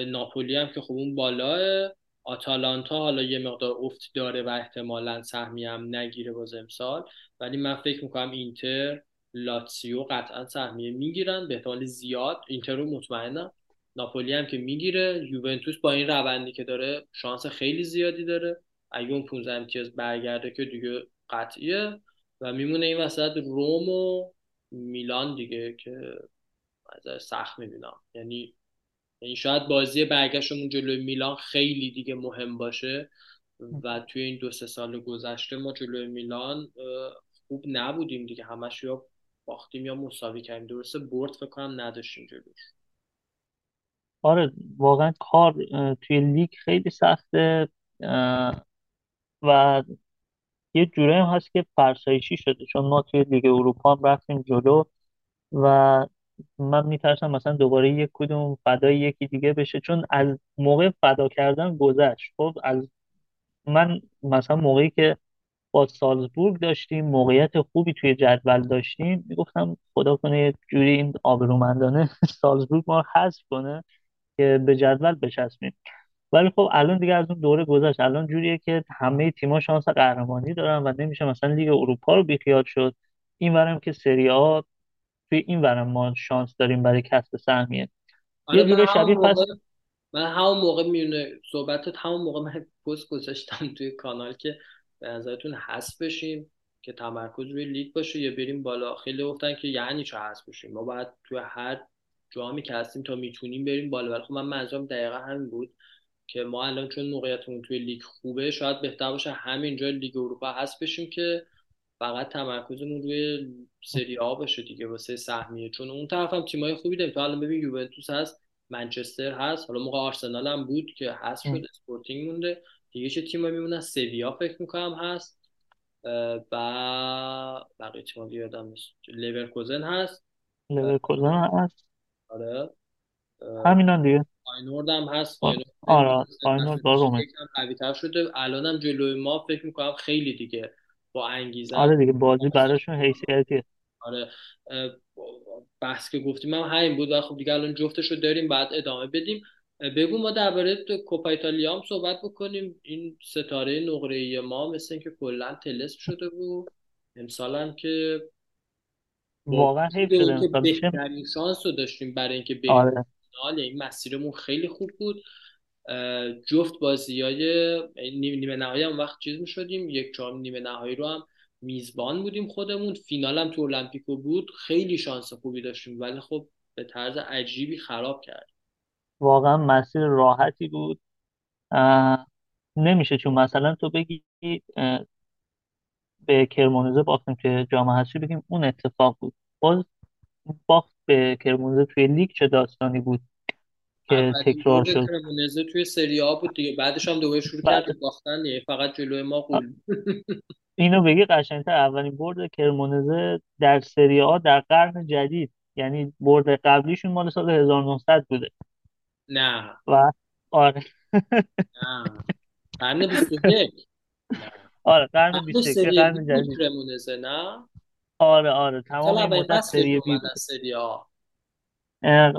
ناپولی هم که خب اون بالاه، آتالانتا حالا یه مقدار افت داره و احتمالاً سهمیه هم نگیره باز امسال، ولی من فکر میکنم اینتر لاتسیو قطعا سهمیه میگیرن به احتمال زیاد، اینتر رو مطمئنم، ناپولی هم که میگیره، یوونتوس با این روندی که داره شانس خیلی زیادی داره. اگه اون پانزده امتیاز برگرده که دیگه قطعیه و میمونه این وسط روم و میلان دیگه که از سخت میبینم. یعنی یعنی شاید بازی برگشتمون جلوی میلان خیلی دیگه مهم باشه و توی این دو سه سال گذشته ما جلوی میلان خوب نبودیم دیگه، همش یا باختیم یا مساوی کردیم، درسته برد فکر کنم نداشتیم جلوش. آره واقعا کار توی لیگ خیلی سخته و یه جوره هم هست که فرسایشی شده، چون ما توی لیگ اروپا هم رفتیم جلو و من میترسم مثلا دوباره یک کدوم فدای یکی دیگه بشه، چون از موقع فدا کردن گذشت. خب از من مثلا موقعی که با سالزبورگ داشتیم موقعیت خوبی توی جدول داشتیم، میگفتم خدا کنه یه جوری این آبرومندانه سالزبورگ ما رو حذف کنه که به جدول بچسبیم. ولی خب الان دیگه از اون دوره گذشت، الان جوریه که همه تیم‌ها شانس قهرمانی دارن و نمیشه مثلا لیگ اروپا رو بیخیال شد. این ورم که سری آ توی این ورم ما شانس داریم برای کسب سهمیه. آره، یه من جور همون شبیه موقع پس من همون موقع میونه صحبتت همون موقع من پست گذاشتم توی کانال که به نظرتون حذف بشیم که تمرکز روی لیگ باشه یا بریم بالا. خیلی گفتن که یعنی چه حذف بشیم، ما باید توی هر جامی که هستیم تا میتونیم بریم بالا. ولی خب من منظورم دقیقا همین بود که ما الان چون موقعیتمون توی لیگ خوبه، شاید بهتر باشه همینجا لیگ اروپا حذف بشیم که فقط تمرکزمون روی سری آ باشه دیگه واسه سهمیه. چون اون طرف هم تیمای خوبی داریم، تو الان ببین یوونتوس هست، منچستر هست، حالا موقع آرسنال هم بود که حذف شد، اسپورتینگ مونده دیگه. چه تیمایی میمونن؟ سویا فکر میکنم هست، اه، و بقیه تیم‌ها دیگه یادم نیست. لیورکوزن هست، اه، لیورکوزن هست، آره، اه، همینا دیگه. فاینورد هم هست. فاینورد آره، امروز فاینال با نسبت به رومه. یکم قوی‌تر شده، الان هم جلوی ما فکر میکنم خیلی دیگه با انگیزه آره دیگه، بازی براشون حیثیتیه. آره. اه، بحث که گفتیم هم همین بود و خب دیگه الان جفتش رو داریم، بعد ادامه بدیم. اه، بگو ما درباره تو- کوپا ایتالیا هم صحبت بکنیم. این ستاره نقره‌ای ما مثل اینکه کلا طلسم شده بود امسال، هم که با واقعا حیف وجود شده اون که امسال. چه بهترین شانس رو داشتیم برای اینکه بریم آره فینال، این مسیرمون خیلی خوب بود. اه، جفت بازی های نیمه نهایی هم وقت چیز می شدیم، یک چهارم نیمه نهایی رو هم میزبان بودیم خودمون. فینال هم تو المپیکو بود، خیلی شانس خوبی داشتیم ولی خب به طرز عجیبی خراب کرد. واقعا مسیر راحتی بود. اه، نمیشه، چون مثلا تو بگی اه، به کرمانیزه باختیم که جام حذفی بگیم اون اتفاق بود، باز باخت به کرمانیزه توی لیگ چه داستانی بود که اولین تکرار برد شد. کرمونزه توی سری آ بود دیگه، بعدش هم دوباره شروع کرد به بعد باختن دیگه. فقط جلوی ما گل اینو بگی قشنگتر، اولین برد کرمانیزه در سری آ در قرن جدید، یعنی برد قبلیشون مال سال هزار و نهصد بوده نه و آره نه قرن بیست و یک، نه آره قرن قبل بیست و یک، سری قرن بی بود جدید. کرمونزه، نه آره آره تمام سال این اول مدت فصلش سری بی اومد از بود. سری آ. اه،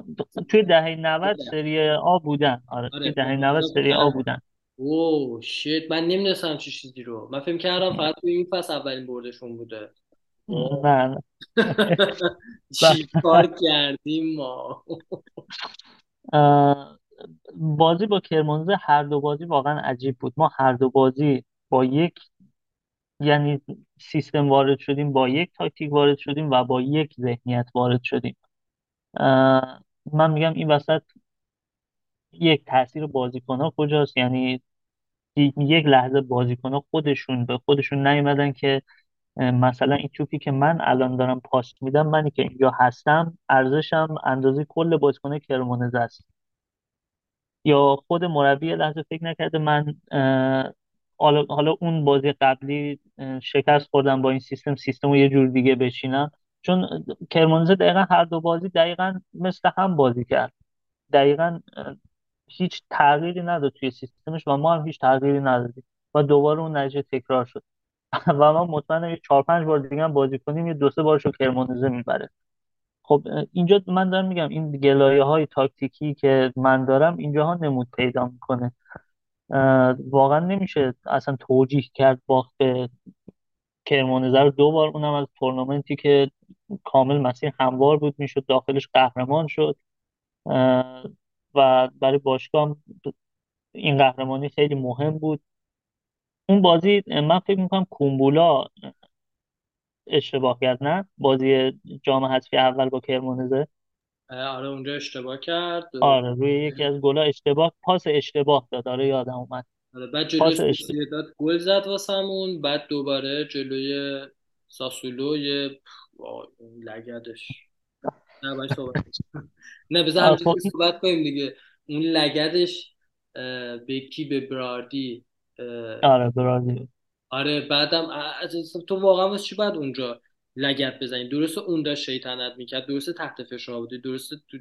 توی دهه نود سری آ بودن. آره آره توی دهه نود کرمونزه سری آ بودن. بودن. اوه شیت، من نمیدونستم چه چیزی رو، من فکر کردم فقط توی این فصل اولین بردشون بوده. اوه نه نه چی کار کردیم ما. اه، بازی با کرمانزه هر دو بازی واقعا عجیب بود. ما هر دو بازی با یک یعنی سیستم وارد شدیم، با یک تاکتیک وارد شدیم و با یک ذهنیت وارد شدیم. اه، من میگم این وسط یک تاثیر بازیکن‌ها کجاست، یعنی ی- یک لحظه بازیکن‌ها خودشون به خودشون نیومدن که اه، مثلا این توپی که من الان دارم پاس میدم، منی که اینجا هستم ارزشم اندازه کل بازیکن کرمانزه است. یا خود مربی یه لحظه فکر نکرده من اه، حالا حالا اون بازی قبلی اه، شکست خوردم، با این سیستم سیستم رو یه جور دیگه بچینم. چون کرمانزه دقیقا هر دو بازی دقیقا مثل هم بازی کرد، دقیقا اه، هیچ تغییری نداد توی سیستمش و ما هم هیچ تغییری ندادیم و دوباره اون نتیجه تکرار شد و ما مطمئنم یه چهار پنج بار دیگه هم بازی کنیم یه دو سه بارشو کرمانزه میبره. خب اه، اینجا من دارم میگم این گلایه های تاکتیکی که من دارم اینجاها نمود پیدا میکنه. اه، واقعا نمیشه اصلا توجیه کرد باخت کرمانزه رو دو بار، اونم از تورنمنتی که کامل مسیر هموار بود، میشد داخلش قهرمان شد. اه، و برای باشگاه هم این قهرمانی خیلی مهم بود. اون بازی اه، من فکر میکنم کومبولا اشتباه کرد، نه بازی جام حذفی اول با کرمانزه. آره اونجا اشتباه کرد. آره روی یکی از گلا اشتباه، پاس اشتباه داد. آره یادم اومد آره، بعد جلوی پاس اشتباه. سوسییداد گل زد واسمون، بعد دوباره جلوی ساسولو یه وای، اون لگدش نه باید صحبت کنیم. نه بذار آره خب همینجوری این- صحبت کنیم دیگه. اون لگدش اه، به کی؟ به براردی. اه، آره برازیل آره بعدم اه، از- تو واقعا واسه چی بعد اونجا لگد بزنید. درسته اون داشت شیطنت میکرد، درسته تحت فشار بودید، درسته تو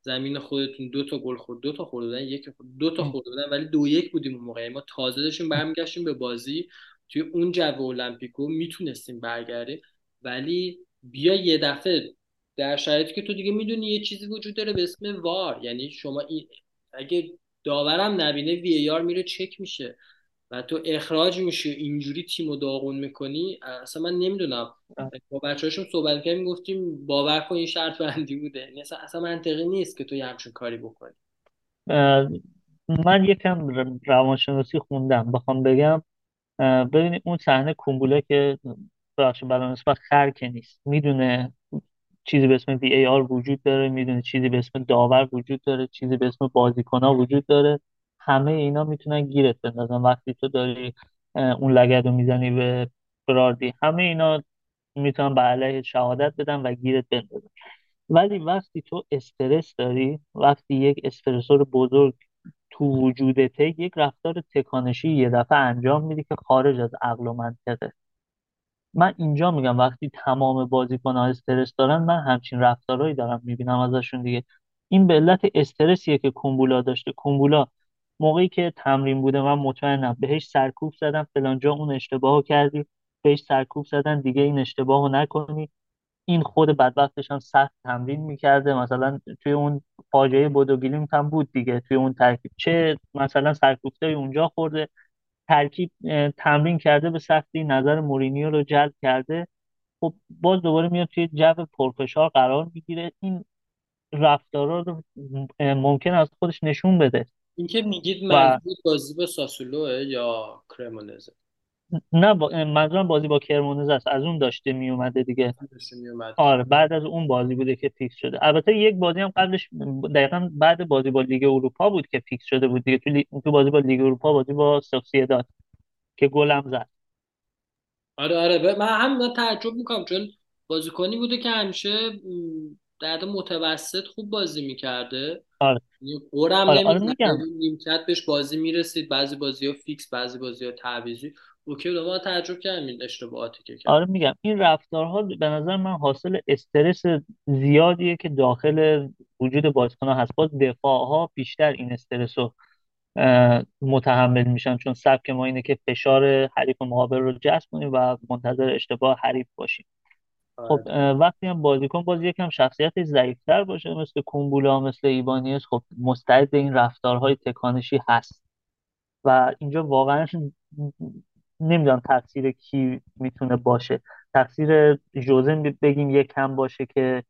زمین خودتون دو تا گل خورد، دو تا خوردن، یک دو تا خوردن، ولی دو یک بودیم اون موقع. ما تازه داشتیم برمیگشتیم به بازی، توی اون جو المپیکو میتونستیم برگردیم، ولی بیا یه دفعه در شرایطی که تو دیگه میدونی یه چیزی وجود داره به اسم وار، یعنی شما این اگه داورم نبینه وی ای آر میره چک میشه و تو اخراج میشی، اینجوری تیمو داغون میکنی. اصلا من نمیدونم، با بچه‌هاشون صحبت کردیم گفتیم باور کن این شرط بندی بوده، یعنی اصلا اصلا منطقی نیست که تو یه همچین کاری بکنی. من یکم روانشناسی خوندم بخوام بگم، ببینید اون صحنه کومبولا که بخش برای نسبت خرک نیست، میدونه چیزی به اسم وی ای آر وجود داره، میدونه چیزی به اسم داور وجود داره، چیزی به اسم بازیکن‌ها وجود داره، همه اینا میتونن گیرت بندازن. وقتی تو داری اون لگد رو میزنی به براردی، همه اینا میتونن به علیه شهادت بدن و گیرت بندازن. ولی وقتی تو استرس داری، وقتی یک استرسور بزرگ تو وجودت، یک رفتار تکانشی یه دفعه انجام میدی که خارج از عقل و منطقه. من اینجا میگم وقتی تمام بازیکن‌ها استرس دارن، من همچین رفتارهایی دارم میبینم ازشون دیگه. این به علت استرسیه که کومبولا داشته. کومبولا موقعی که تمرین بوده، من مطمئنم بهش سرکوب زدن، فلانجا اون اشتباهو کردی، بهش سرکوب زدن دیگه این اشتباهو نکنی. این خود بدبختش هم سخت تمرین میکرده، مثلا توی اون فاجعه بودوگلیم هم بود دیگه، توی اون ترکیب چه مثلا سرکوبتای اونجا خورده، ترکیب تمرین کرده به سختی، نظر مورینیو رو جلب کرده. خب باز دوباره میاد توی جو پرفشار قرار میگیره، این رفتارا رو ممکن از خودش نشون بده. اینکه میگید منظور بازی با ساسولوه یا کرمونزه؟ نه با... منظورم بازی با کرمونزه است، از اون داشته میومده دیگه، داشته میومده. آره بعد از اون بازی بوده که فیکس شده. البته یک بازی هم قبلش دقیقاً بعد بازی با لیگ اروپا بود که فیکس شده بود دیگه، تو, لی... تو بازی با لیگ اروپا، بازی با سوسییداد که گلم زد. آره آره ب... من هم تعجب میکنم چون بازیکنی بوده که همیشه در متوسط خوب بازی میکرده. آره. قرم آره. آره نمیزد، نیمکت بهش بازی میرسید، بعضی بازی ها فیکس، بعضی بازی ها تعویضی. اوکی بود، ما تعجب کردیم اشتباهاتی که کرد. آره میگم این رفتارها به نظر من حاصل استرس زیادیه که داخل وجود بازیکن‌ها هست. باز دفاع‌ها بیشتر این استرس رو متحمل میشن، چون سبک ما اینه که فشار حریف مقابل رو جذب کنیم و منتظر اشتباه حریف باشیم. خب وقتی هم بازیکن باز یکم شخصیتش ضعیف‌تر باشه، مثل کومبولا، مثل ایبانیز، خب مستعد این رفتارهای تکانشی هست و اینجا واقعا نمیدونم تقصیر کی میتونه باشه. تقصیر جوزن بگیم یکم باشه که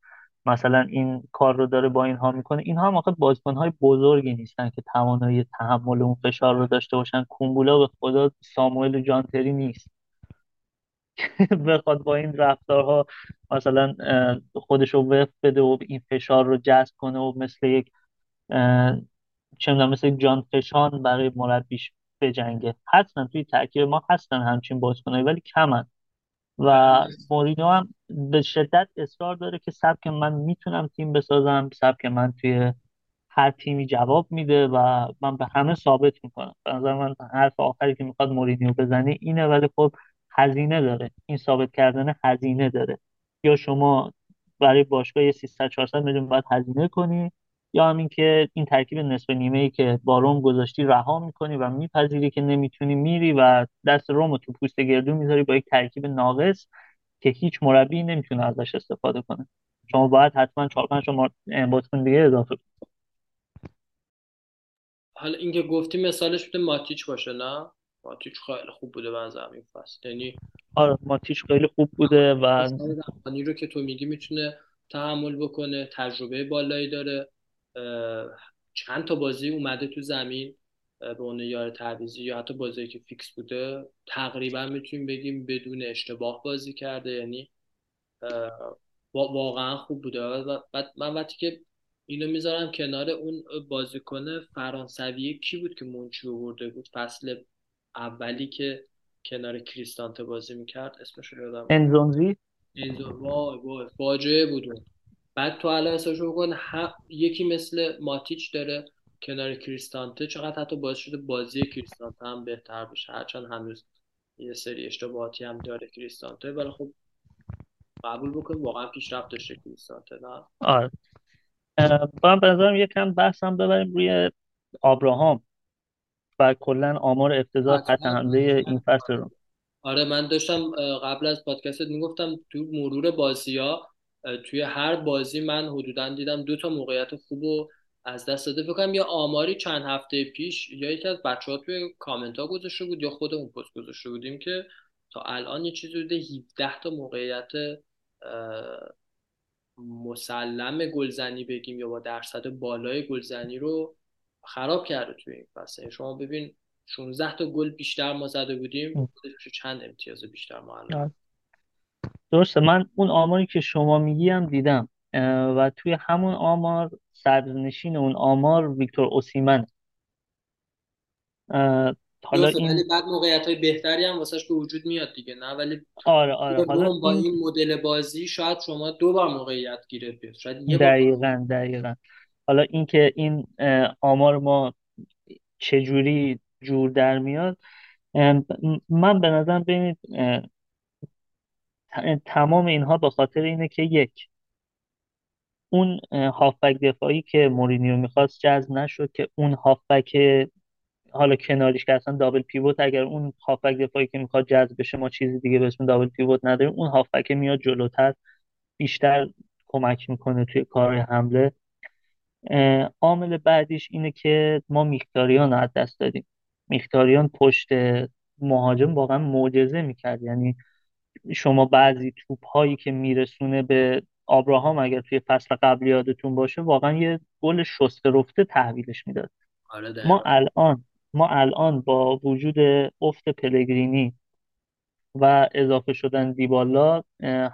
مثلا این کار رو داره با اینها میکنه. اینها هم آخه بازیکن‌های بزرگی نیستن که توانایی تحمل اون فشار رو داشته باشن. کومبولا به خدا ساموئل جانتری نیست بخواد با این رفتارها مثلا خودش رو وقف بده و این فشار رو جذب کنه و مثل یک چه میدونم مثل جان فشان برای مربیش بجنگه. حتما توی ترکیب ما هستن همچین بازیکنایی ولی کمن و مورینیو هم به شدت اصرار داره که سبک من میتونم تیم بسازم، سبک من توی هر تیمی جواب میده و من به همه ثابت میکنم. به نظر من حرف آخری که میخواد مورینیو بزنه اینه، ولی خب هزینه داره. این ثابت کردن هزینه داره، یا شما برای باشگاه یه سیصد چهارصد میلیون باید هزینه کنی، یا همین که این ترکیب نصف نیمه‌ای که با روم گذاشتی رها میکنی و میپذیری که نمیتونی، میری و دست روم رو تو پوست گردو میذاری با یک ترکیب ناقص که هیچ مربی نمیتونه ازش استفاده کنه. شما باید حتما چهار پنج تا بازیکن دیگه اضافه کنی. حالا اینکه گفتی مثالش بوده ماتیچ باشه، نه ماتیچ خیلی خوب بوده بنظرم این فصل، یعنی آره ماتیچ خیلی خوب بوده و روانی رو که تو میگی میتونه تحمل بکنه، تجربه بالایی داره، چند تا بازی اومده تو زمین به عنوان یار تعویضی یا حتی بازی که فیکس بوده، تقریبا میتونیم بگیم بدون اشتباه بازی کرده، یعنی واقعا خوب بوده. و بعد من وقتی که اینو میذارم کنار اون بازیکن فرانسوی کی بود که مونچی آورده بود فصل اولی که کنار کریستانته بازی میکرد، اسمش رو یادم، انزونزی انزو وای وای فاجعه بود. بعد تو الان حسابشو بکن، هم یکی مثل ماتیچ داره کنار کریستانته، چقدر حتی باعث شده بازی کریستانته هم بهتر بشه، هرچند هنوز یه سری اشتباهاتی هم داره کریستانته، ولی خب قبول بکنیم واقعا پیشرفت داشته کریستانته. نه آره من به نظرم یکم بحثم ببریم روی ابراهام و کلن آمار افتضاح خط حمله این فصل رو. آره من داشتم قبل از پادکست میگفتم تو مرور بازی‌ها توی هر بازی من حدوداً دیدم دو تا موقعیت خوبو از دست داده. بکنم یا آماری چند هفته پیش یا یکی از بچه‌ها توی کامنت‌ها گذاشته بود یا خودمون پست گذاشته بودیم که تا الان یه چیزی بوده هفده تا موقعیت مسلم گلزنی بگیم یا با درصد بالای گلزنی رو خراب کرده توی این فصل. شما ببین شانزده تا گل بیشتر ما زده بودیم، چند امتیاز بیشتر ما الان. درسته، من اون آماری که شما میگی هم دیدم و توی همون آمار سبزنشین اون آمار ویکتور اوسیمن. حالا این بعد موقعیت‌های بهتری هم واسش به وجود میاد دیگه. نه ولی آره آره حالا با این مدل بازی شاید شما دو بار موقعیت گیره بیاد. شاید یه دقیقاً دقیقاً. حالا این که این آمار ما چجوری جور در میاد، من به نظرم ببینید تمام اینها به خاطر اینه که یک اون هافبک دفاعی که مورینیو میخواست جذب نشد، که اون هافبک حالا کناریش که اصلا دابل پیوت، اگر اون هافبک دفاعی که میخواد جذب بشه ما چیزی دیگه به اسم دابل پیوت نداریم، اون هافبک میاد جلوتر بیشتر کمک میکنه توی کار حمله. عامل بعدیش اینه که ما میختاریان از دست دادیم. میختاریان پشت مهاجم واقعا معجزه میکرد، یعنی شما بعضی توپ‌هایی که میرسونه به ابراهام اگر توی فصل قبلی یادتون باشه واقعا یه گل شسته رفته تحویلش میداد. ما الان ما الان با وجود افت پلگرینی و اضافه شدن دیبالا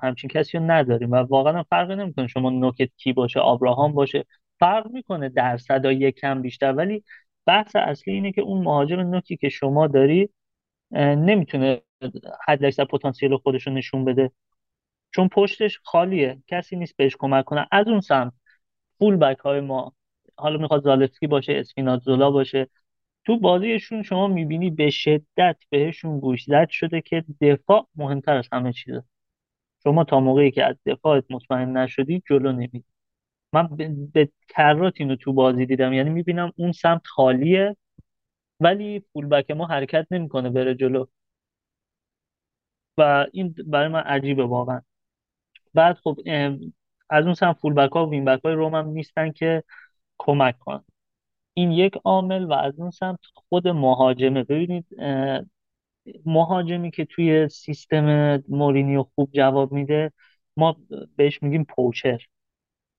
همچین کسی رو نداریم و واقعا فرقی نمیکنه شما نوکت کی باشه، ابراهام باشه، فرق میکنه درصدا یکم بیشتر، ولی بحث اصلی اینه که اون مهاجم نوکی که شما داری نمیتونه حد اکثر پتانسیل خودش رو نشون بده چون پشتش خالیه، کسی نیست بهش کمک کنه. از اون سمت فول بک های ما، حالا میخواد زالفسکی باشه، اسپیناتزولا باشه، تو بازیشون شما میبینی به شدت بهشون گوش زد شده که دفاع مهمتر از همه چیزه. شما تا موقعی که از دفاعت مطمئن نشدی جلو نمیری. من به کرات اینو تو بازی دیدم، یعنی میبینم اون سمت خالیه ولی فول بک ما حرکت نمیکنه بره جلو و این برای من عجیبه واقعا. بعد خب از اون سمت فول بک ها و وین بک های روم هم نیستن که کمک کنن، این یک عامل. و از اون سمت خود مهاجمه. ببینید مهاجمی که توی سیستم مورینیو خوب جواب میده ما بهش میگیم پوچر،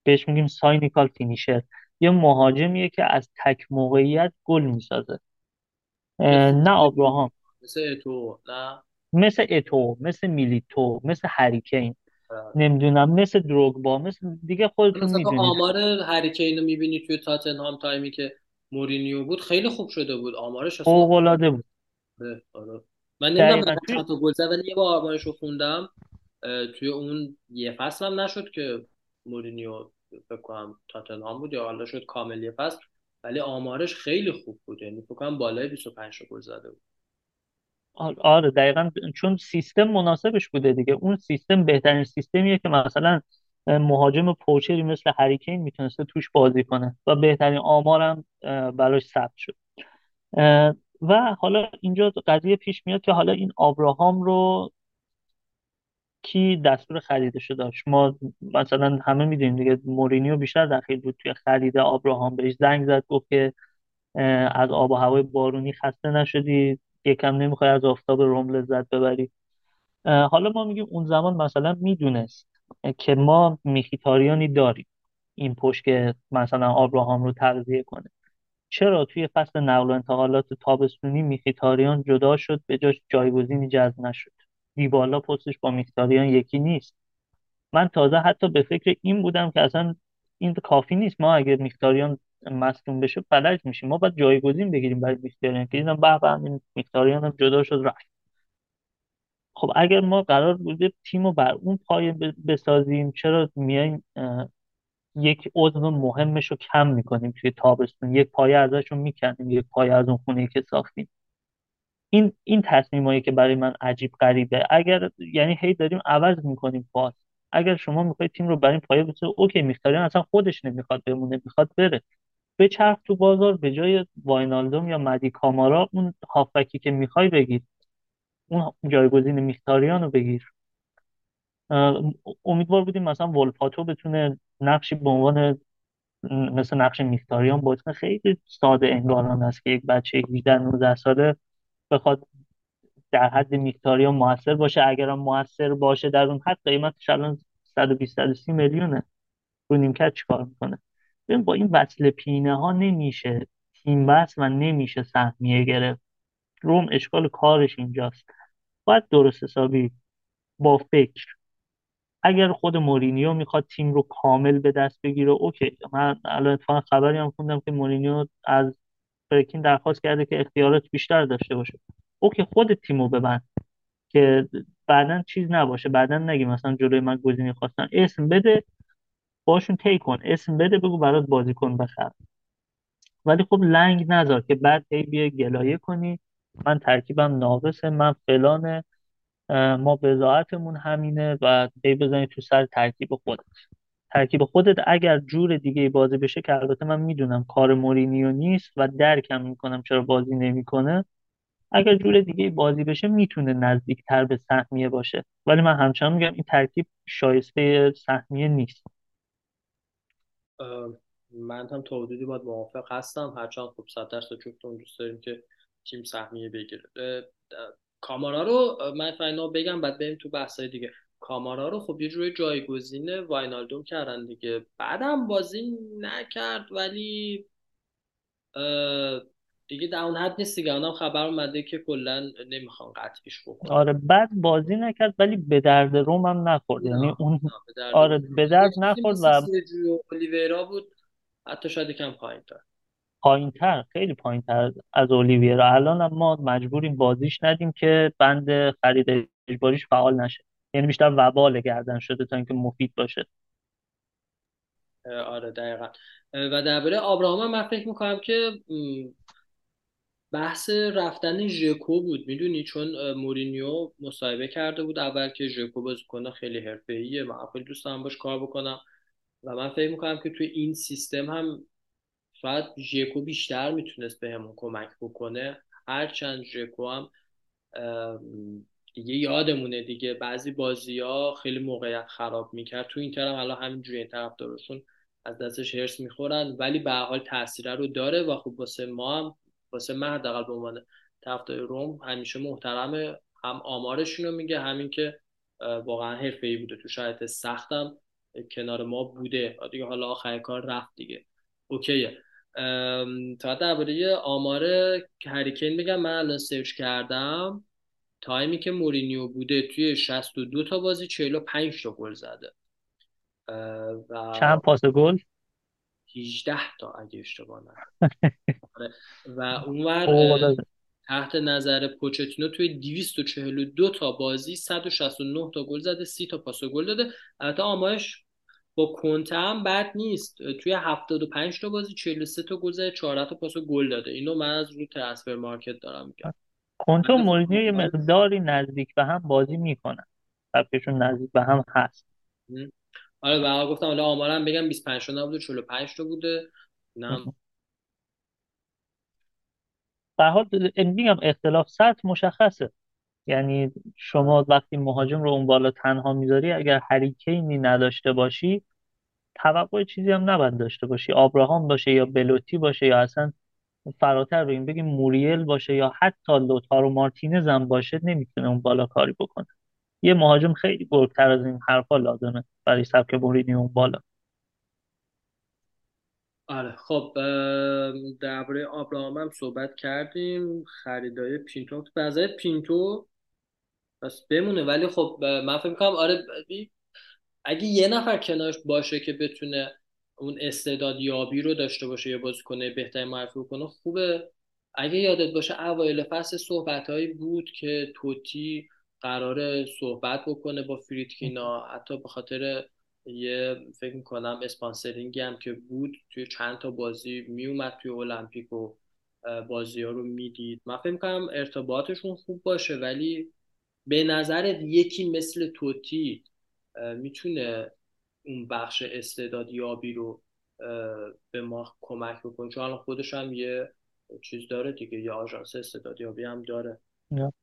بهش میگیم ساینیکال فینیشر، یه مهاجمیه که از تک موقعیت گل میسازه. نه ابراهام، مثل اتو، نه مثل اتو، مثل میلیتو، مثل هری کین، نمیدونم مثل دروگبا، مثل دیگه خودتون میدونید. آمار هری کین رو میبینی توی تاتنهام تایمی که مورینیو بود خیلی خوب شده بود، آمارش فوق العاده بود. آره من نمیدونم چطور گل زد ولی یه بار آمارش رو خوندم توی اون یه فصل هم نشد که مورینیو فکر کنم تاتنهام بود یا حالا شد کامل یه فصل، ولی آمارش خیلی خوب بود، یعنی فکر کنم بالای بیست و پنج تا گل زده بود. آره دقیقاً، چون سیستم مناسبش بوده دیگه. اون سیستم بهترین سیستمیه که مثلا مهاجم پوچری مثل هری کین میتونسته توش بازی کنه و بهترین آمارم براش ثبت شد. و حالا اینجا قضیه پیش میاد که حالا این ابراهام رو کی دستور خریدش داشت؟ ما مثلا همه میدونیم دیگه مورینیو بیشتر دخیل بود توی خرید ابراهام. بهش زنگ زد گفت که از آب و هوای بارونی خسته نشدی؟ یکم نمیخوای از آفتاب روم لذت ببری؟ حالا ما میگیم اون زمان مثلا میدونست که ما میخیتاریانی داریم این پشت که مثلا ابراهام رو تغذیه کنه، چرا توی فصل نقل و انتقالات تابستونی میخیتاریان جدا شد، به جاش جایگزینی جذب نشد؟ دیبالا پستش با میخیتاریان یکی نیست. من تازه حتی به فکر این بودم که اصلا این کافی نیست، ما اگر میخیتاریان مصدوم بشه فلج میشیم، ما باید جایگزین بگیریم برای میختاریان، که دیدم به به همین میختاریان هم جدا شد رفت. خب اگر ما قرار بوده تیم رو بر اون پایه بسازیم چرا میایم یک عضو مهمش رو کم میکنیم توی تابستون؟ یک پایه ازش رو میکنیم، یک پایه از اون خونه‌ای که ساختیم. این این تصمیمایی که برای من عجیب غریبه. اگر یعنی هی داریم عوض میکنیم باز اگر شما میخواید تیم رو بر این پایه بسازید، اوکی میختاریان اصلا خودش نمیخواد بمونه، میخواد بره به چرخ تو بازار، به جای واینالدوم یا مدی کامارا اون هافبکی که میخوای بگیر، اون جایگزین میختاریان رو بگیر. امیدوار بودیم مثلا ولپاتو بتونه نقشی به عنوان مثل نقش میختاریان بازیکن خیلی ساده انگارانه است که یک بچه هجده نوزده ساله بخواد در حد میختاریان موثر باشه، اگرم موثر باشه در اون حد، قیمتش الان صد و بیست تا صد و سی میلیونه، رو نیمکت چیکار میکنه؟ ببین با این وصل پینه ها نمیشه تیم بس و نمیشه سهمیه گرفت. روم اشکال کارش اینجاست، باید درست حسابی با فکر، اگر خود مورینیو میخواد تیم رو کامل به دست بگیره اوکی. من الان اتفاقا خبری هم خوندم که مورینیو از فرکین درخواست کرده که اختیارات بیشتر داشته باشه، اوکی خود تیمو ببند که بعدن چیز نباشه، بعدن نگی مثلا جلوی من گزینه خواستن، اسم بده باشون تی کن، اسم بده بگو برات بازیکن بخر، ولی خب لنگ نذار که بعد ای بیای گلایه کنی من ترکیبم ناقصه، من فلانه، ما بضاعتمون همینه، و ای بزنی تو سر ترکیب خودت. ترکیب خودت اگر جور دیگه بازی بشه، که البته من میدونم کار مورینیو نیست و درکم میکنم چرا بازی نمیکنه، اگر جور دیگه بازی بشه میتونه نزدیکتر به سهمیه باشه، ولی من همچنان میگم این ترکیب شایسته سهمیه نیست. من هم تا حدودی باید موافق هستم، هرچند خب صد درصد جفتمون دوست داریم که تیم سهمیه بگیره. کامارا رو من فعلا بگم بعد بریم تو بحث‌های دیگه. کامارا رو خب یه جوری جایگزین واینالدوم کردن دیگه، بعدم بازی نکرد ولی دیگه در اون حد نیست دیگه، اونم خبر اومده که کلا نمیخوان قطعش بکنن. آره بعد بازی نکرد ولی به درد روم هم نخورد، یعنی اون آره به درد نخورد و سرجیو اولیویرا بود، حتی شاید یکم پایین‌تر پایین‌تر خیلی پایین‌تر از اولیویرا. الان ما مجبوریم بازیش ندیم که بند خرید اجباریش فعال نشه، یعنی بیشتر وبال گردن شده تا اینکه مفید باشه. آره دقیقاً. و درباره ابراهام من فکر می‌کنم که بحث رفتن ژکو بود، میدونی چون مورینیو مصاحبه کرده بود اول که ژکو بازیکن خیلی حرفه‌ایه، من خیلی دوست دارم باش کار بکنم، و من فکر می‌کنم که توی این سیستم هم شاید ژکو بیشتر میتونست به همون کمک بکنه، هرچند ژکو هم دیگه یادمونه دیگه بعضی بازی‌ها خیلی موقعیت خراب میکرد، تو اینتر هم حالا همینجوری این طرف دارشون از دستش هرس میخورن، ولی به هر حال تاثیر رو داره و خب واسه ما هم واسه من حداقل به عنوان طرفدار روم همیشه محترمه، هم آمارشون رو میگه، همین که واقعا حرفه‌ای بوده تو شرایط سختم کنار ما بوده دیگه، حالا آخر کار رفت دیگه اوکیه. تا درباره آمار هری کین بگم، من الان سرچ کردم تایمی که مورینیو بوده توی شصت و دو تا بازی چهل و پنج تا گل زده و چند پاس گل هجده تا اگه اشتباه نکنم و اونور تحت نظر پوچتینو توی دویست و چهل و دو تا بازی صد و شصت و نه تا گل زده، سی تا پاس گل داده. البته آمارش با کنته هم بد نیست، توی هفتاد و پنج تا بازی چهل و سه تا گل زده، چهار تا پاس گل داده. اینو من از روی ترانسفر مارکت دارم میگم. کنته و مورینیو یه مقداری نزدیک به هم بازی میکنن، سبکشون نزدیک به هم هست. آره بابا گفتم حالا آمارم بگم، بیست و پنج تا نبوده چهل و پنج تا بوده. نه به حال میگم اختلاف سطح مشخصه، یعنی شما وقتی مهاجم رو اون بالا تنها میذاری، اگر هری کینی نداشته باشی توقع چیزی هم نباید داشته باشی، ابراهام باشه یا بلوتی باشه یا اصلا فراتر بگیم بگیم موریل باشه یا حتی لوتارو مارتینز هم باشه، نمیتونه اون بالا کاری بکنه. یه مهاجم خیلی بزرگتر از این حرفا لازمه برای سبک مورینیو اون بالا. آره خب درباره ابراهام هم صحبت کردیم، خریدای پینتو بازه پینتو بس بمونه، ولی خب من فکر می‌کنم آره اگه یه نفر کنارش باشه که بتونه اون استعداد یابی رو داشته باشه یا بازیکن بهتری معرفی کنه خوبه. اگه یادت باشه اوایل فصل صحبت‌هایی بود که توتی قراره صحبت بکنه با فریدکینا، حتی به خاطر یه فکر میکنم اسپانسرینگی هم که بود توی چند تا بازی میومد توی المپیک و بازی ها رو میدید. من فکر میکنم ارتباطشون خوب باشه، ولی به نظرت یکی مثل توتی میتونه اون بخش استعدادیابی رو به ما کمک بکنه، چون الان خودش هم یه چیز داره دیگه، یه آژانس استعدادیابی هم داره. نه.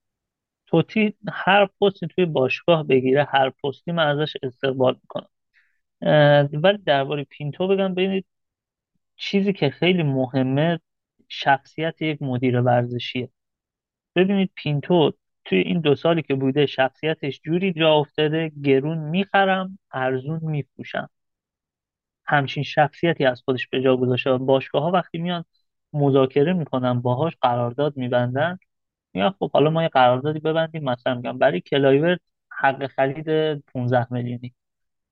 توتی هر پستی توی باشگاه بگیره، هر پستی من ازش استقبال میکنم. ولی درباره پینتو بگم، ببینید چیزی که خیلی مهمه شخصیت یک مدیر ورزشیه. ببینید پینتو توی این دو سالی که بوده شخصیتش جوری جا افتاده، گرون میخرم ارزون میفروشم، همچین شخصیتی از خودش به جا گذاشته. باشگاه ها وقتی میان مذاکره میکنن باهاش، قرارداد میبندن، میگن خب حالا ما یه قراردادی ببندیم، مثلا میگم برای کلایورت حق خرید پانزده میلیونی،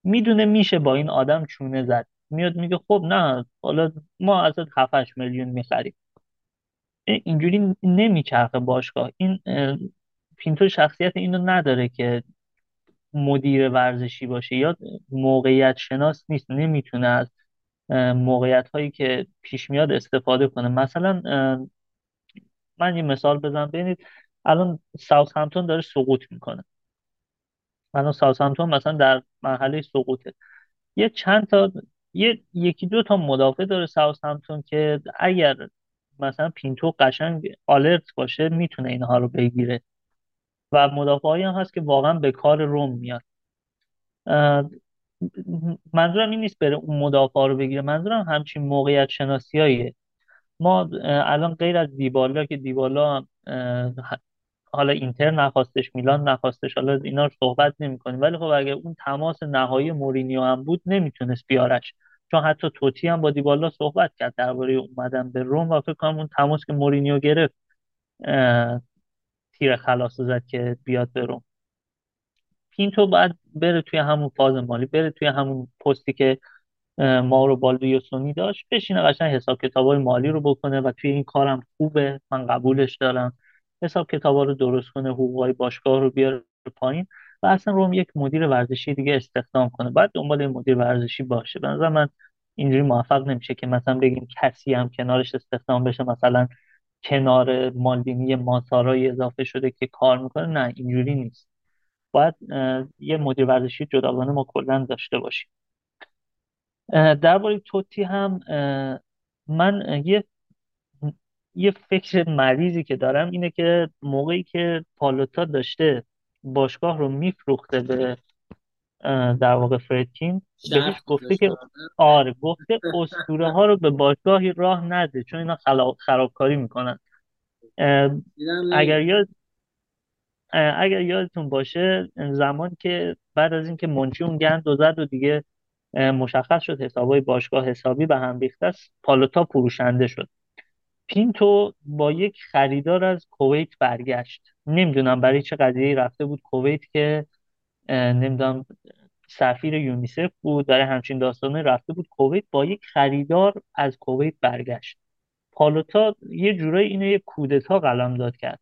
میدونه میشه با این آدم چونه زد، میاد میگه خب نه حالا ما ازت هفت هشت میلیون میخریم. اینجوری نمیچرخه باشگاه. این پینتو شخصیت اینو نداره که مدیر ورزشی باشه یا موقعیت شناس نیست، نمیتونه از موقعیت هایی که پیش میاد استفاده کنه. مثلا من یه مثال بزنم، ببینید الان ساوثهمپتون داره سقوط میکنه، الان ساوثهمپتون مثلا در مرحله سقوطه، یه چند تا یه یکی دو تا مدافع داره ساوثهمپتون که اگر مثلا پینتو قشنگ آلرت باشه میتونه اینها رو بگیره، و مدافعی هم هست که واقعا به کار روم میاد. منظورم این نیست بره اون مدافع رو بگیره، منظورم همچین موقعیت شناسیاییه. ما الان غیر از دیبالا که دیبالا حالا اینتر نخواستش، میلان نخواستش، حالا اینا رو صحبت نمی‌کنیم، ولی خب اگه اون تماس نهایی مورینیو هم بود نمیتونست بیارش، چون حتی توتی هم با دیبالا صحبت کرد درباره اومدن به روم و فکر کنم اون تماس که مورینیو گرفت تیر خلاص زد که بیاد به روم. پینتو باید بره توی همون فاز مالی، بره توی همون پستی که مارو بالدویوسونی داشت، بشینه قشنگ حساب کتابای مالی رو بکنه و توی این کارم خوبه، من قبولش دارم، حساب کتابا رو درست کنه، حقوقای باشگاه رو بیاره پایین و اصلا روم یک مدیر ورزشی دیگه استخدام کنه. باید دنبال این مدیر ورزشی باشه. به نظر من اینجوری موفق نمیشه که مثلا بگیم کسی هم کنارش استخدام بشه، مثلا کنار مالدینی ماسارای اضافه شده که کار میکنه، نه اینجوری نیست. باید یه مدیر ورزشی جداگانه ما کلا داشته باشیم. درباره توتی هم من یه یه فکر مریضی که دارم اینه که موقعی که پالوتا داشته باشگاه رو میفروخته به در واقع فریدکین، بهش گفته که آره، گفته اسطوره ها رو به باشگاهی راه نده چون اینا خرابکاری میکنن. اگر یاد اگر یادتون باشه زمان که بعد از این که منچی اون گند و زد و دیگه مشخص شد حسابای باشگاه حسابی به هم ریخته است، پالوتا فروشنده شد، پینتو با یک خریدار از کویت برگشت. نمیدونم برای چه قضیه‌ای رفته بود کویت که نمیدونم سفیر یونیسف بود، داره همچین داستانی، رفته بود کویت با یک خریدار از کویت برگشت. پالوتا یه جورایی اینو یه کودتا قلمداد کرد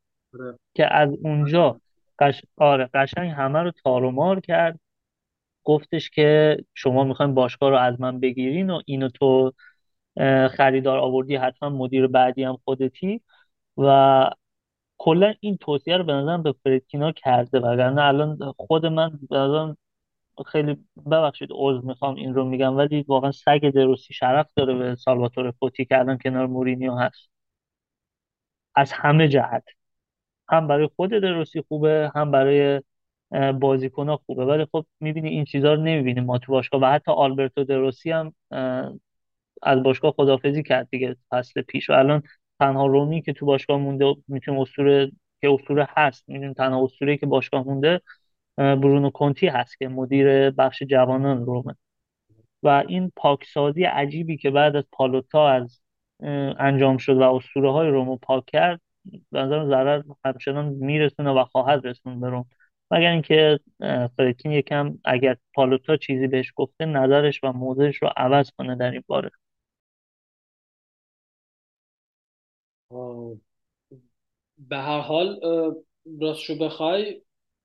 که از اونجا قش... آره قشنگ همه رو تار و مار کرد، گفتش که شما میخواین باشگاه رو از من بگیرین و اینو تو خریدار آوردی، حتما مدیر بعدی هم خودتی. و کلا این توصیه رو به نظرم به فریدکینا کرده، وگرنه الان خود من به نظرم خیلی، ببخشید عذر میخوام این رو میگم، ولی واقعا سگ دروسی شرف داره به سالواتور فوتی که الان کنار مورینیو هست، از همه جهت، هم برای خود دروسی خوبه، هم برای بازیکن‌ها خوبه، ولی خب میبینی این چیزا رو نمیبینیم ما تو باشگاه. و حتی آلبرتو دروسی هم از باشگاه خداحافظی کرد دیگه فصل پیش و الان تنها رومی که تو باشگاه مونده میتونیم اسطوره که اسطوره هست، میدونیم تنها اسطوره که باشگاه مونده برونو کنتی هست که مدیر بخش جوانان رومه. و این پاکسازی عجیبی که بعد از پالوتا از انجام شد و اسطوره های رومو پاک کرد، به نظرم ضرر همچنان میرسونه و خواهد رسون به روم، مگر اینکه فریدکین یکم اگر پالوتا چیزی بهش گفته نظرش و موضعش رو عوض کنه در این باره. به هر حال راستشو بخوای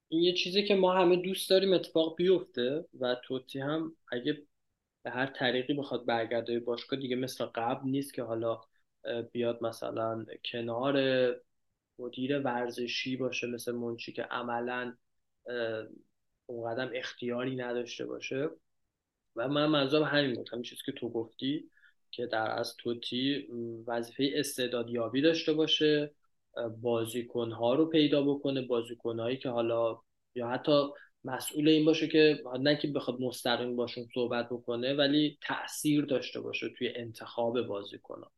این یه چیزی که ما همه دوست داریم اتفاق بیفته و توتی هم اگه به هر طریقی بخواد برگرده باشگاه دیگه مثل قبل نیست که حالا بیاد مثلا کنار مدیر ورزشی باشه مثل منچی که عملاً اونقدر اختیاری نداشته باشه. و من منظورم همین بود، همین چیزی که تو گفتی که در از توتی وظیفه استعدادیابی داشته باشه، بازیکن‌ها رو پیدا بکنه، بازیکن‌هایی که حالا یا حتی مسئول این باشه که نه که بخواد مستقیم باشون صحبت بکنه ولی تأثیر داشته باشه توی انتخاب بازیکن‌ها.